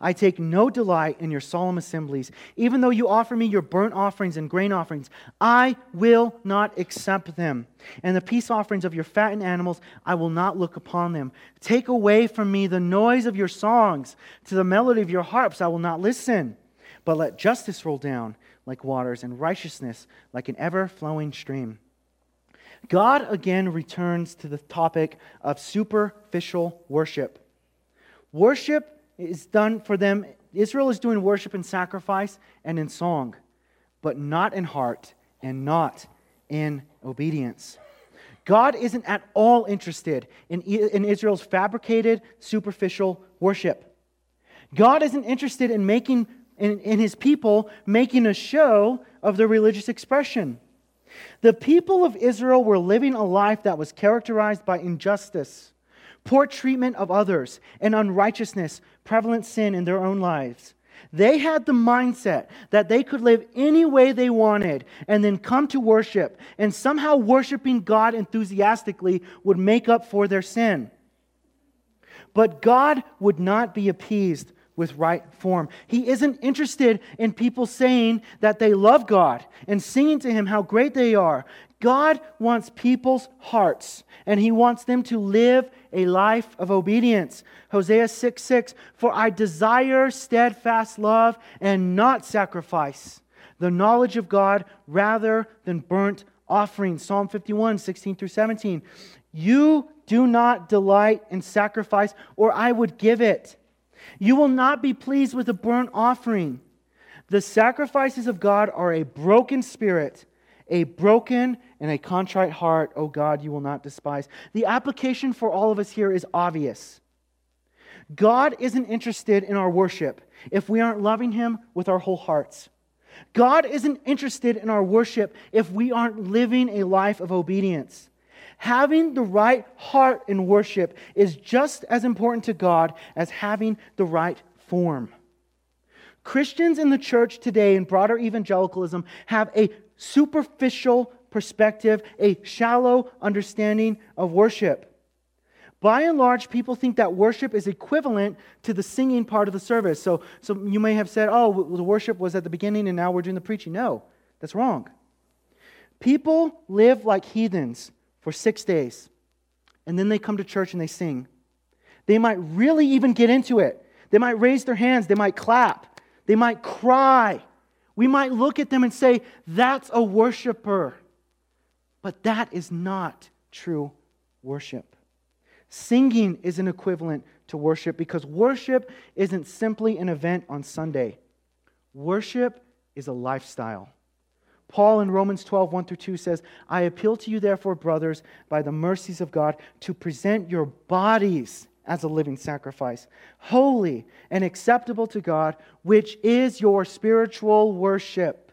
I take no delight in your solemn assemblies. Even though you offer me your burnt offerings and grain offerings, I will not accept them. And the peace offerings of your fattened animals, I will not look upon them. Take away from me the noise of your songs. To the melody of your harps, I will not listen. But let justice roll down like waters and righteousness like an ever-flowing stream. God again returns to the topic of superficial worship. Worship is done for them. Israel is doing worship in sacrifice and in song, but not in heart and not in obedience. God isn't at all interested in, in Israel's fabricated, superficial worship. God isn't interested in making in, in His people making a show of their religious expression. The people of Israel were living a life that was characterized by injustice, poor treatment of others, and unrighteousness, prevalent sin in their own lives. They had the mindset that they could live any way they wanted and then come to worship, and somehow worshiping God enthusiastically would make up for their sin. But God would not be appeased with right form. He isn't interested in people saying that they love God and singing to Him how great they are. God wants people's hearts, and He wants them to live a life of obedience. Hosea six six, for I desire steadfast love and not sacrifice, the knowledge of God rather than burnt offerings. Psalm fifty-one sixteen through seventeen, you do not delight in sacrifice, or I would give it. You will not be pleased with a burnt offering. The sacrifices of God are a broken spirit, a broken and a contrite heart, O God, you will not despise. The application for all of us here is obvious. God isn't interested in our worship if we aren't loving Him with our whole hearts. God isn't interested in our worship if we aren't living a life of obedience. Having the right heart in worship is just as important to God as having the right form. Christians in the church today, in broader evangelicalism, have a superficial perspective, a shallow understanding of worship. By and large, people think that worship is equivalent to the singing part of the service. So, so you may have said, oh, the worship was at the beginning and now we're doing the preaching. No, that's wrong. People live like heathens for six days, and then they come to church and they sing. They might really even get into it. They might raise their hands. They might clap. They might cry. We might look at them and say, that's a worshiper. But that is not true worship. Singing is an equivalent to worship because worship isn't simply an event on Sunday. Worship is a lifestyle. Paul in Romans twelve, one through two says, I appeal to you therefore, brothers, by the mercies of God, to present your bodies as a living sacrifice, holy and acceptable to God, which is your spiritual worship.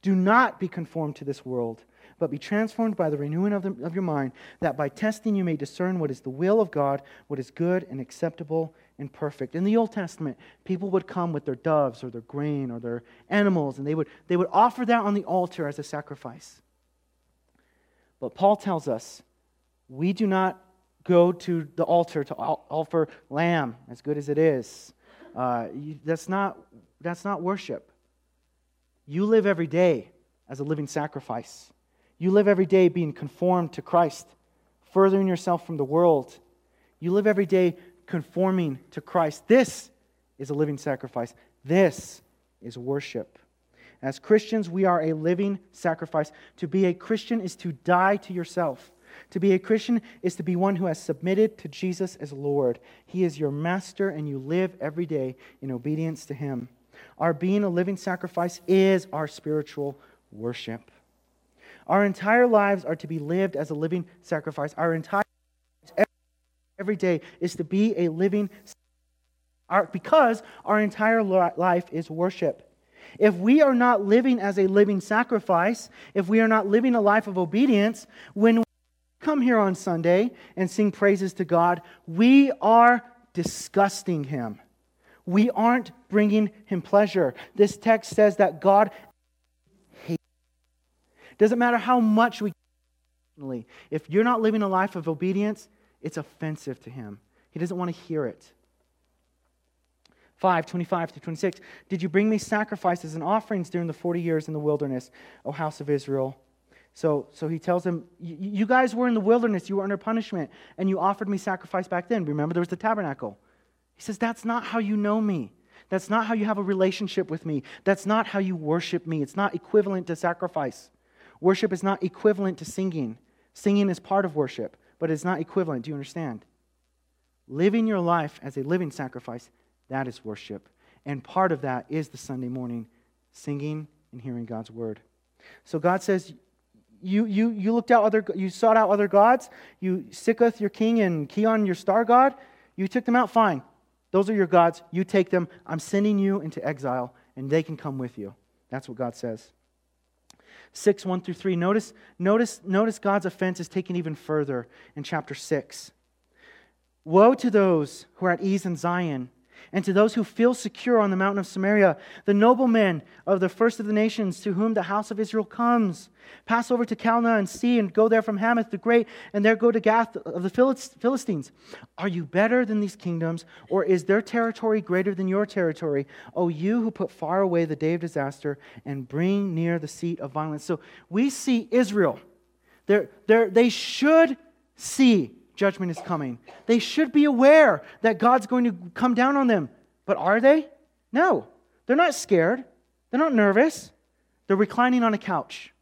Do not be conformed to this world, but be transformed by the renewing of, the, of your mind, that by testing you may discern what is the will of God, what is good and acceptable and perfect. In the Old Testament, people would come with their doves or their grain or their animals, and they would, they would offer that on the altar as a sacrifice. But Paul tells us, we do not go to the altar to offer lamb, as good as it is. Uh, you, that's not, that's not worship. You live every day as a living sacrifice. You live every day being conformed to Christ, furthering yourself from the world. You live every day conforming to Christ. This is a living sacrifice. This is worship. As Christians, we are a living sacrifice. To be a Christian is to die to yourself. To be a Christian is to be one who has submitted to Jesus as Lord. He is your master, and you live every day in obedience to Him. Our being a living sacrifice is our spiritual worship. Our entire lives are to be lived as a living sacrifice. Our entire lives, every day, is to be a living sacrifice, because our entire life is worship. If we are not living as a living sacrifice, if we are not living a life of obedience, when we come here on Sunday and sing praises to God, we are disgusting Him. We aren't bringing Him pleasure. This text says that God doesn't matter how much we get. If you're not living a life of obedience, it's offensive to Him. He doesn't want to hear it. five, twenty-five through twenty-six. Did you bring me sacrifices and offerings during the forty years in the wilderness, O house of Israel? So, so he tells them, you guys were in the wilderness, you were under punishment, and you offered me sacrifice back then. Remember, there was the tabernacle. He says, that's not how you know me. That's not how you have a relationship with me. That's not how you worship me. It's not equivalent to sacrifice. Worship is not equivalent to singing. Singing is part of worship, but it's not equivalent. Do you understand? Living your life as a living sacrifice, that is worship. And part of that is the Sunday morning singing and hearing God's word. So God says, you you you looked out other you sought out other gods, you Sikkoth your king and Keon your star god, you took them out, fine. Those are your gods, you take them. I'm sending you into exile, and they can come with you. That's what God says. six, one through three. Notice, notice, notice God's offense is taken even further in chapter six. Woe to those who are at ease in Zion, and to those who feel secure on the mountain of Samaria, the noblemen of the first of the nations, to whom the house of Israel comes. Pass over to Calneh and see, and go there from Hamath the Great, and there go to Gath of the Philistines. Are you better than these kingdoms, or is their territory greater than your territory? O you who put far away the day of disaster, and bring near the seat of violence. So we see Israel. They're, they're, they should see judgment is coming. They should be aware that God's going to come down on them. But are they? No. They're not scared. They're not nervous. They're reclining on a couch.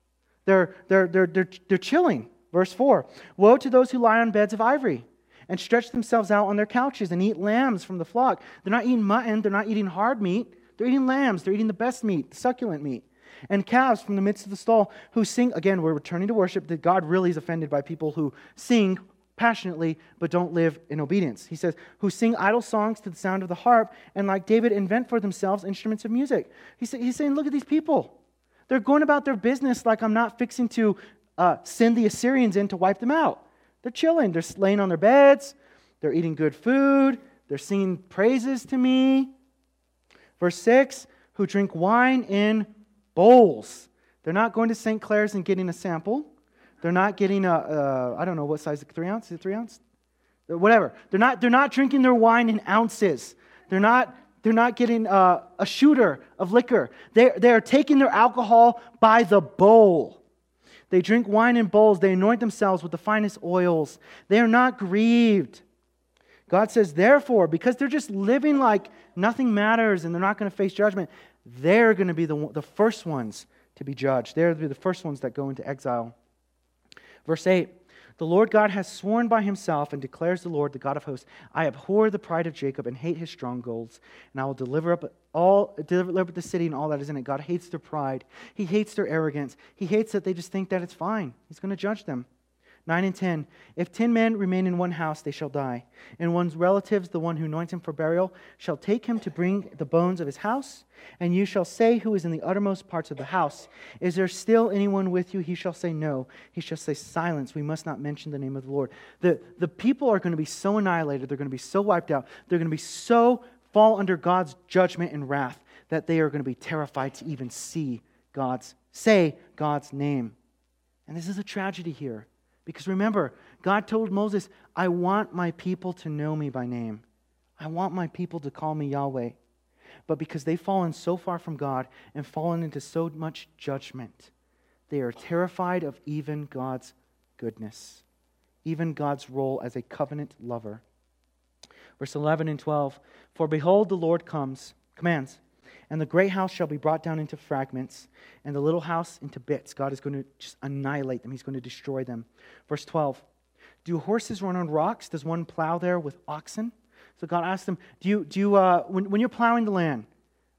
They're, they're, they're, they're, they're chilling. Verse four. Woe to those who lie on beds of ivory and stretch themselves out on their couches and eat lambs from the flock. They're not eating mutton. They're not eating hard meat. They're eating lambs. They're eating the best meat, the succulent meat. And calves from the midst of the stall who sing. Again, we're returning to worship, that God really is offended by people who sing passionately, but don't live in obedience. He says, who sing idle songs to the sound of the harp, and like David, invent for themselves instruments of music. He's, he's saying, look at these people. They're going about their business like I'm not fixing to uh, send the Assyrians in to wipe them out. They're chilling. They're laying on their beds. They're eating good food. They're singing praises to me. Verse six, who drink wine in bowls. They're not going to Saint Clair's and getting a sample. They're not getting a, uh, I don't know what size, three ounce, three ounce? Whatever. They're not, they're not drinking their wine in ounces. They're not, they're not getting uh, a shooter of liquor. They, they are taking their alcohol by the bowl. They drink wine in bowls. They anoint themselves with the finest oils. They are not grieved. God says, therefore, because they're just living like nothing matters and they're not going to face judgment, they're going to be the, the first ones to be judged. They're the first ones that go into exile. Verse eight, the Lord God has sworn by himself and declares the Lord, the God of hosts, I abhor the pride of Jacob and hate his strongholds, and I will deliver up all deliver up the city and all that is in it. God hates their pride. He hates their arrogance. He hates that they just think that it's fine. He's going to judge them. nine and ten, if ten men remain in one house, they shall die. And one's relatives, the one who anoints him for burial, shall take him to bring the bones of his house. And you shall say, who is in the uttermost parts of the house? Is there still anyone with you? He shall say, no. He shall say, silence. We must not mention the name of the Lord. The, the people are going to be so annihilated. They're going to be so wiped out. They're going to be so fall under God's judgment and wrath that they are going to be terrified to even see God's, say God's name. And this is a tragedy here. Because remember, God told Moses, I want my people to know me by name. I want my people to call me Yahweh. But because they've fallen so far from God and fallen into so much judgment, they are terrified of even God's goodness, even God's role as a covenant lover. Verse eleven and twelve, for behold, the Lord comes, commands, and the great house shall be brought down into fragments, and the little house into bits. God is going to just annihilate them. He's going to destroy them. Verse twelve, do horses run on rocks? Does one plow there with oxen? So God asked them, do you, do you, uh, when, when you're plowing the land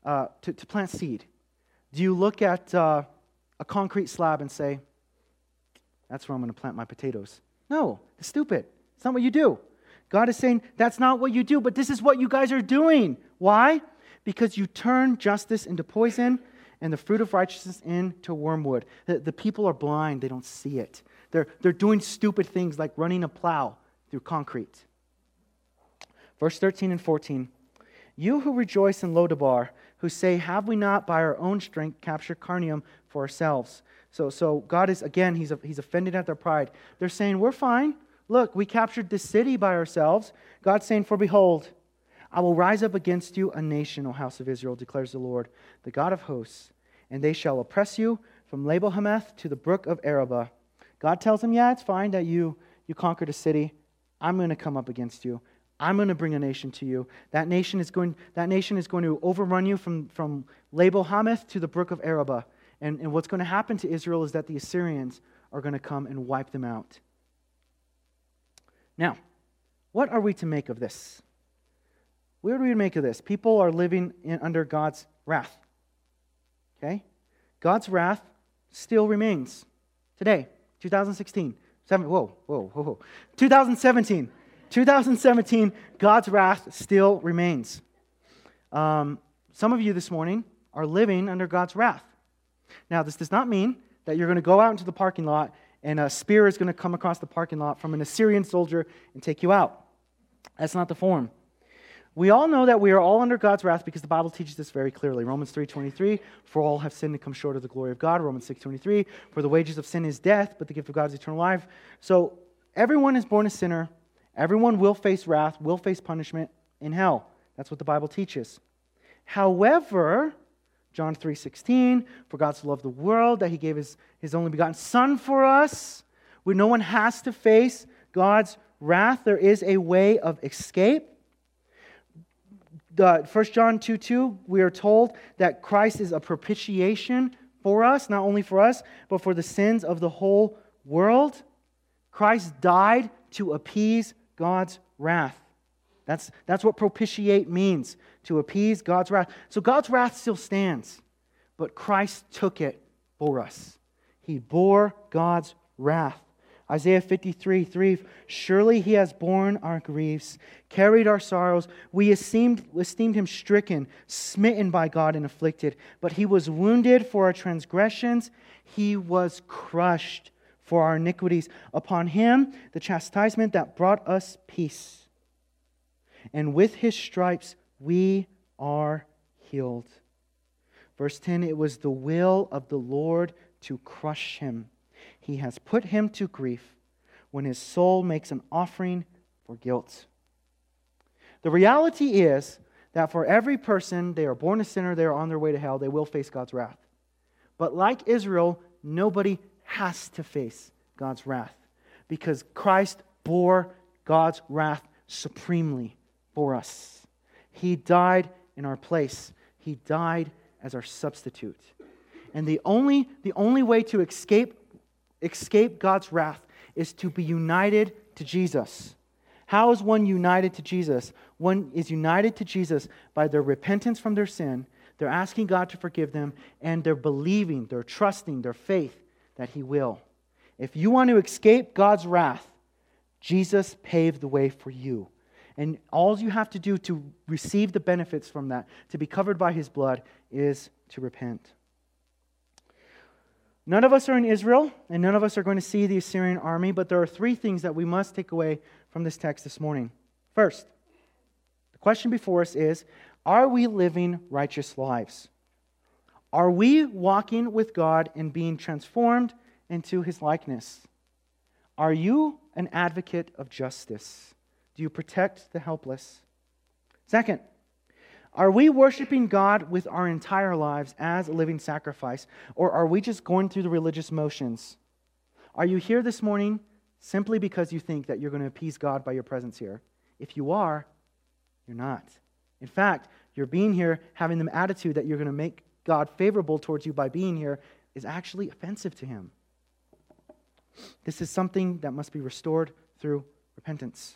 uh, to, to plant seed, do you look at uh, a concrete slab and say, that's where I'm going to plant my potatoes? No, it's stupid. It's not what you do. God is saying, that's not what you do, but this is what you guys are doing. Why? Because you turn justice into poison and the fruit of righteousness into wormwood. The, the people are blind. They don't see it. They're, they're doing stupid things like running a plow through concrete. Verse thirteen and fourteen. You who rejoice in Lodabar, who say, have we not by our own strength captured Carnium for ourselves? So, so God is, again, he's, he's offended at their pride. They're saying, we're fine. Look, we captured this city by ourselves. God's saying, for behold, I will rise up against you a nation, O house of Israel, declares the Lord, the God of hosts, and they shall oppress you from Labo Hamath to the brook of Ereba. God tells him, yeah, it's fine that you, you conquered a city. I'm going to come up against you. I'm going to bring a nation to you. That nation is going, that nation is going to overrun you from, from Labo Hamath to the brook of Ereba. And, and what's going to happen to Israel is that the Assyrians are going to come and wipe them out. Now, what are we to make of this? What do we make of this? People are living in, under God's wrath. Okay? God's wrath still remains today, twenty sixteen. Seven, whoa, whoa, whoa, whoa. twenty seventeen. twenty seventeen, God's wrath still remains. Um, some of you this morning are living under God's wrath. Now, this does not mean that you're going to go out into the parking lot and a spear is going to come across the parking lot from an Assyrian soldier and take you out. That's not the form. We all know that we are all under God's wrath because the Bible teaches this very clearly. Romans three twenty-three, for all have sinned and come short of the glory of God. Romans six twenty-three, for the wages of sin is death, but the gift of God is eternal life. So everyone is born a sinner. Everyone will face wrath, will face punishment in hell. That's what the Bible teaches. However, John three sixteen, for God so loved the world that he gave his, his only begotten Son for us. Where no one has to face God's wrath. There is a way of escape. Uh, First John two two, we are told that Christ is a propitiation for us, not only for us, but for the sins of the whole world. Christ died to appease God's wrath. That's, that's what propitiate means, to appease God's wrath. So God's wrath still stands, but Christ took it for us. He bore God's wrath. Isaiah fifty-three three, surely he has borne our griefs, carried our sorrows. We esteemed, esteemed him stricken, smitten by God and afflicted. But he was wounded for our transgressions. He was crushed for our iniquities. Upon him, the chastisement that brought us peace. And with his stripes, we are healed. Verse ten, it was the will of the Lord to crush him. He has put him to grief when his soul makes an offering for guilt. The reality is that for every person, they are born a sinner, they are on their way to hell, they will face God's wrath. But like Israel, nobody has to face God's wrath because Christ bore God's wrath supremely for us. He died in our place. He died as our substitute. And the only, the only way to escape, escape God's wrath is to be united to Jesus. How is one united to Jesus? One is united to Jesus by their repentance from their sin. They're asking God to forgive them, and they're believing, they're trusting, their faith that He will. If you want to escape God's wrath, Jesus paved the way for you. And all you have to do to receive the benefits from that, to be covered by His blood, is to repent. None of us are in Israel, and none of us are going to see the Assyrian army, but there are three things that we must take away from this text this morning. First, the question before us is, are we living righteous lives? Are we walking with God and being transformed into His likeness? Are you an advocate of justice? Do you protect the helpless? Second, are we worshiping God with our entire lives as a living sacrifice, or are we just going through the religious motions? Are you here this morning simply because you think that you're going to appease God by your presence here? If you are, you're not. In fact, your being here, having the attitude that you're going to make God favorable towards you by being here, is actually offensive to Him. This is something that must be restored through repentance.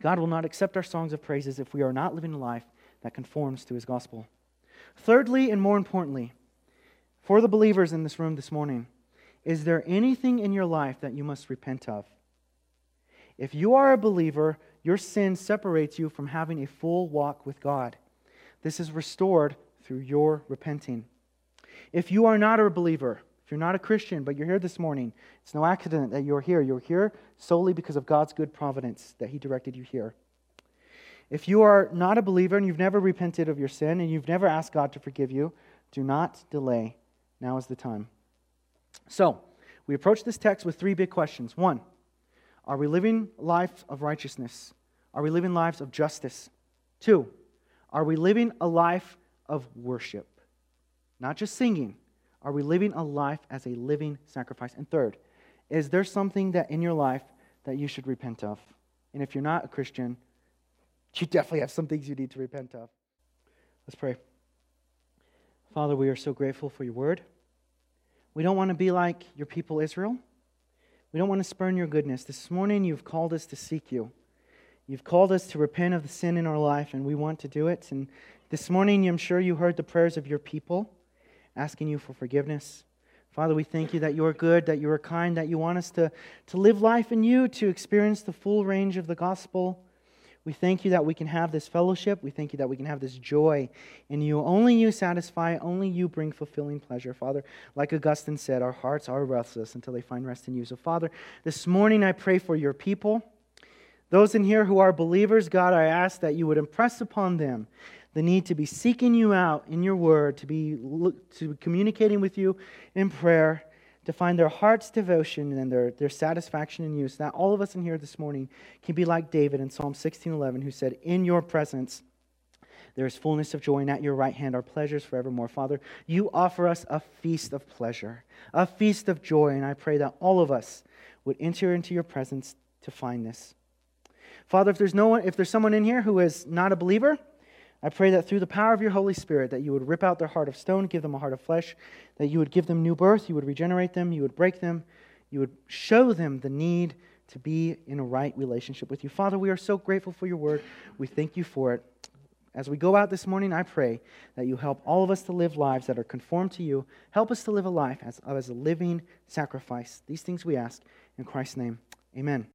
God will not accept our songs of praises if we are not living a life that conforms to His gospel. Thirdly, and more importantly, for the believers in this room this morning, is there anything in your life that you must repent of? If you are a believer, your sin separates you from having a full walk with God. This is restored through your repenting. If you are not a believer, if you're not a Christian, but you're here this morning, it's no accident that you're here. You're here solely because of God's good providence that He directed you here. If you are not a believer and you've never repented of your sin and you've never asked God to forgive you, do not delay. Now is the time. So, we approach this text with three big questions. One, are we living lives of righteousness? Are we living lives of justice? Two, are we living a life of worship? Not just singing. Are we living a life as a living sacrifice? And third, is there something that in your life that you should repent of? And if you're not a Christian, you definitely have some things you need to repent of. Let's pray. Father, we are so grateful for your word. We don't want to be like your people Israel. We don't want to spurn your goodness. This morning you've called us to seek you. You've called us to repent of the sin in our life, and we want to do it. And this morning I'm sure you heard the prayers of your people asking you for forgiveness. Father, we thank you that you are good, that you are kind, that you want us to, to live life in you, to experience the full range of the gospel. We thank you that we can have this fellowship. We thank you that we can have this joy in you. Only you satisfy. Only you bring fulfilling pleasure. Father, like Augustine said, our hearts are restless until they find rest in you. So, Father, this morning I pray for your people. Those in here who are believers, God, I ask that you would impress upon them the need to be seeking you out in your word, to be to be communicating with you in prayer, to find their heart's devotion and their, their satisfaction in you, so that all of us in here this morning can be like David in Psalm sixteen eleven, who said, "In your presence there is fullness of joy, and at your right hand are pleasures forevermore." Father, you offer us a feast of pleasure, a feast of joy, and I pray that all of us would enter into your presence to find this. Father, if there's no one, if there's someone in here who is not a believer, I pray that through the power of your Holy Spirit that you would rip out their heart of stone, give them a heart of flesh, that you would give them new birth, you would regenerate them, you would break them, you would show them the need to be in a right relationship with you. Father, we are so grateful for your word. We thank you for it. As we go out this morning, I pray that you help all of us to live lives that are conformed to you. Help us to live a life as, as a living sacrifice. These things we ask in Christ's name. Amen.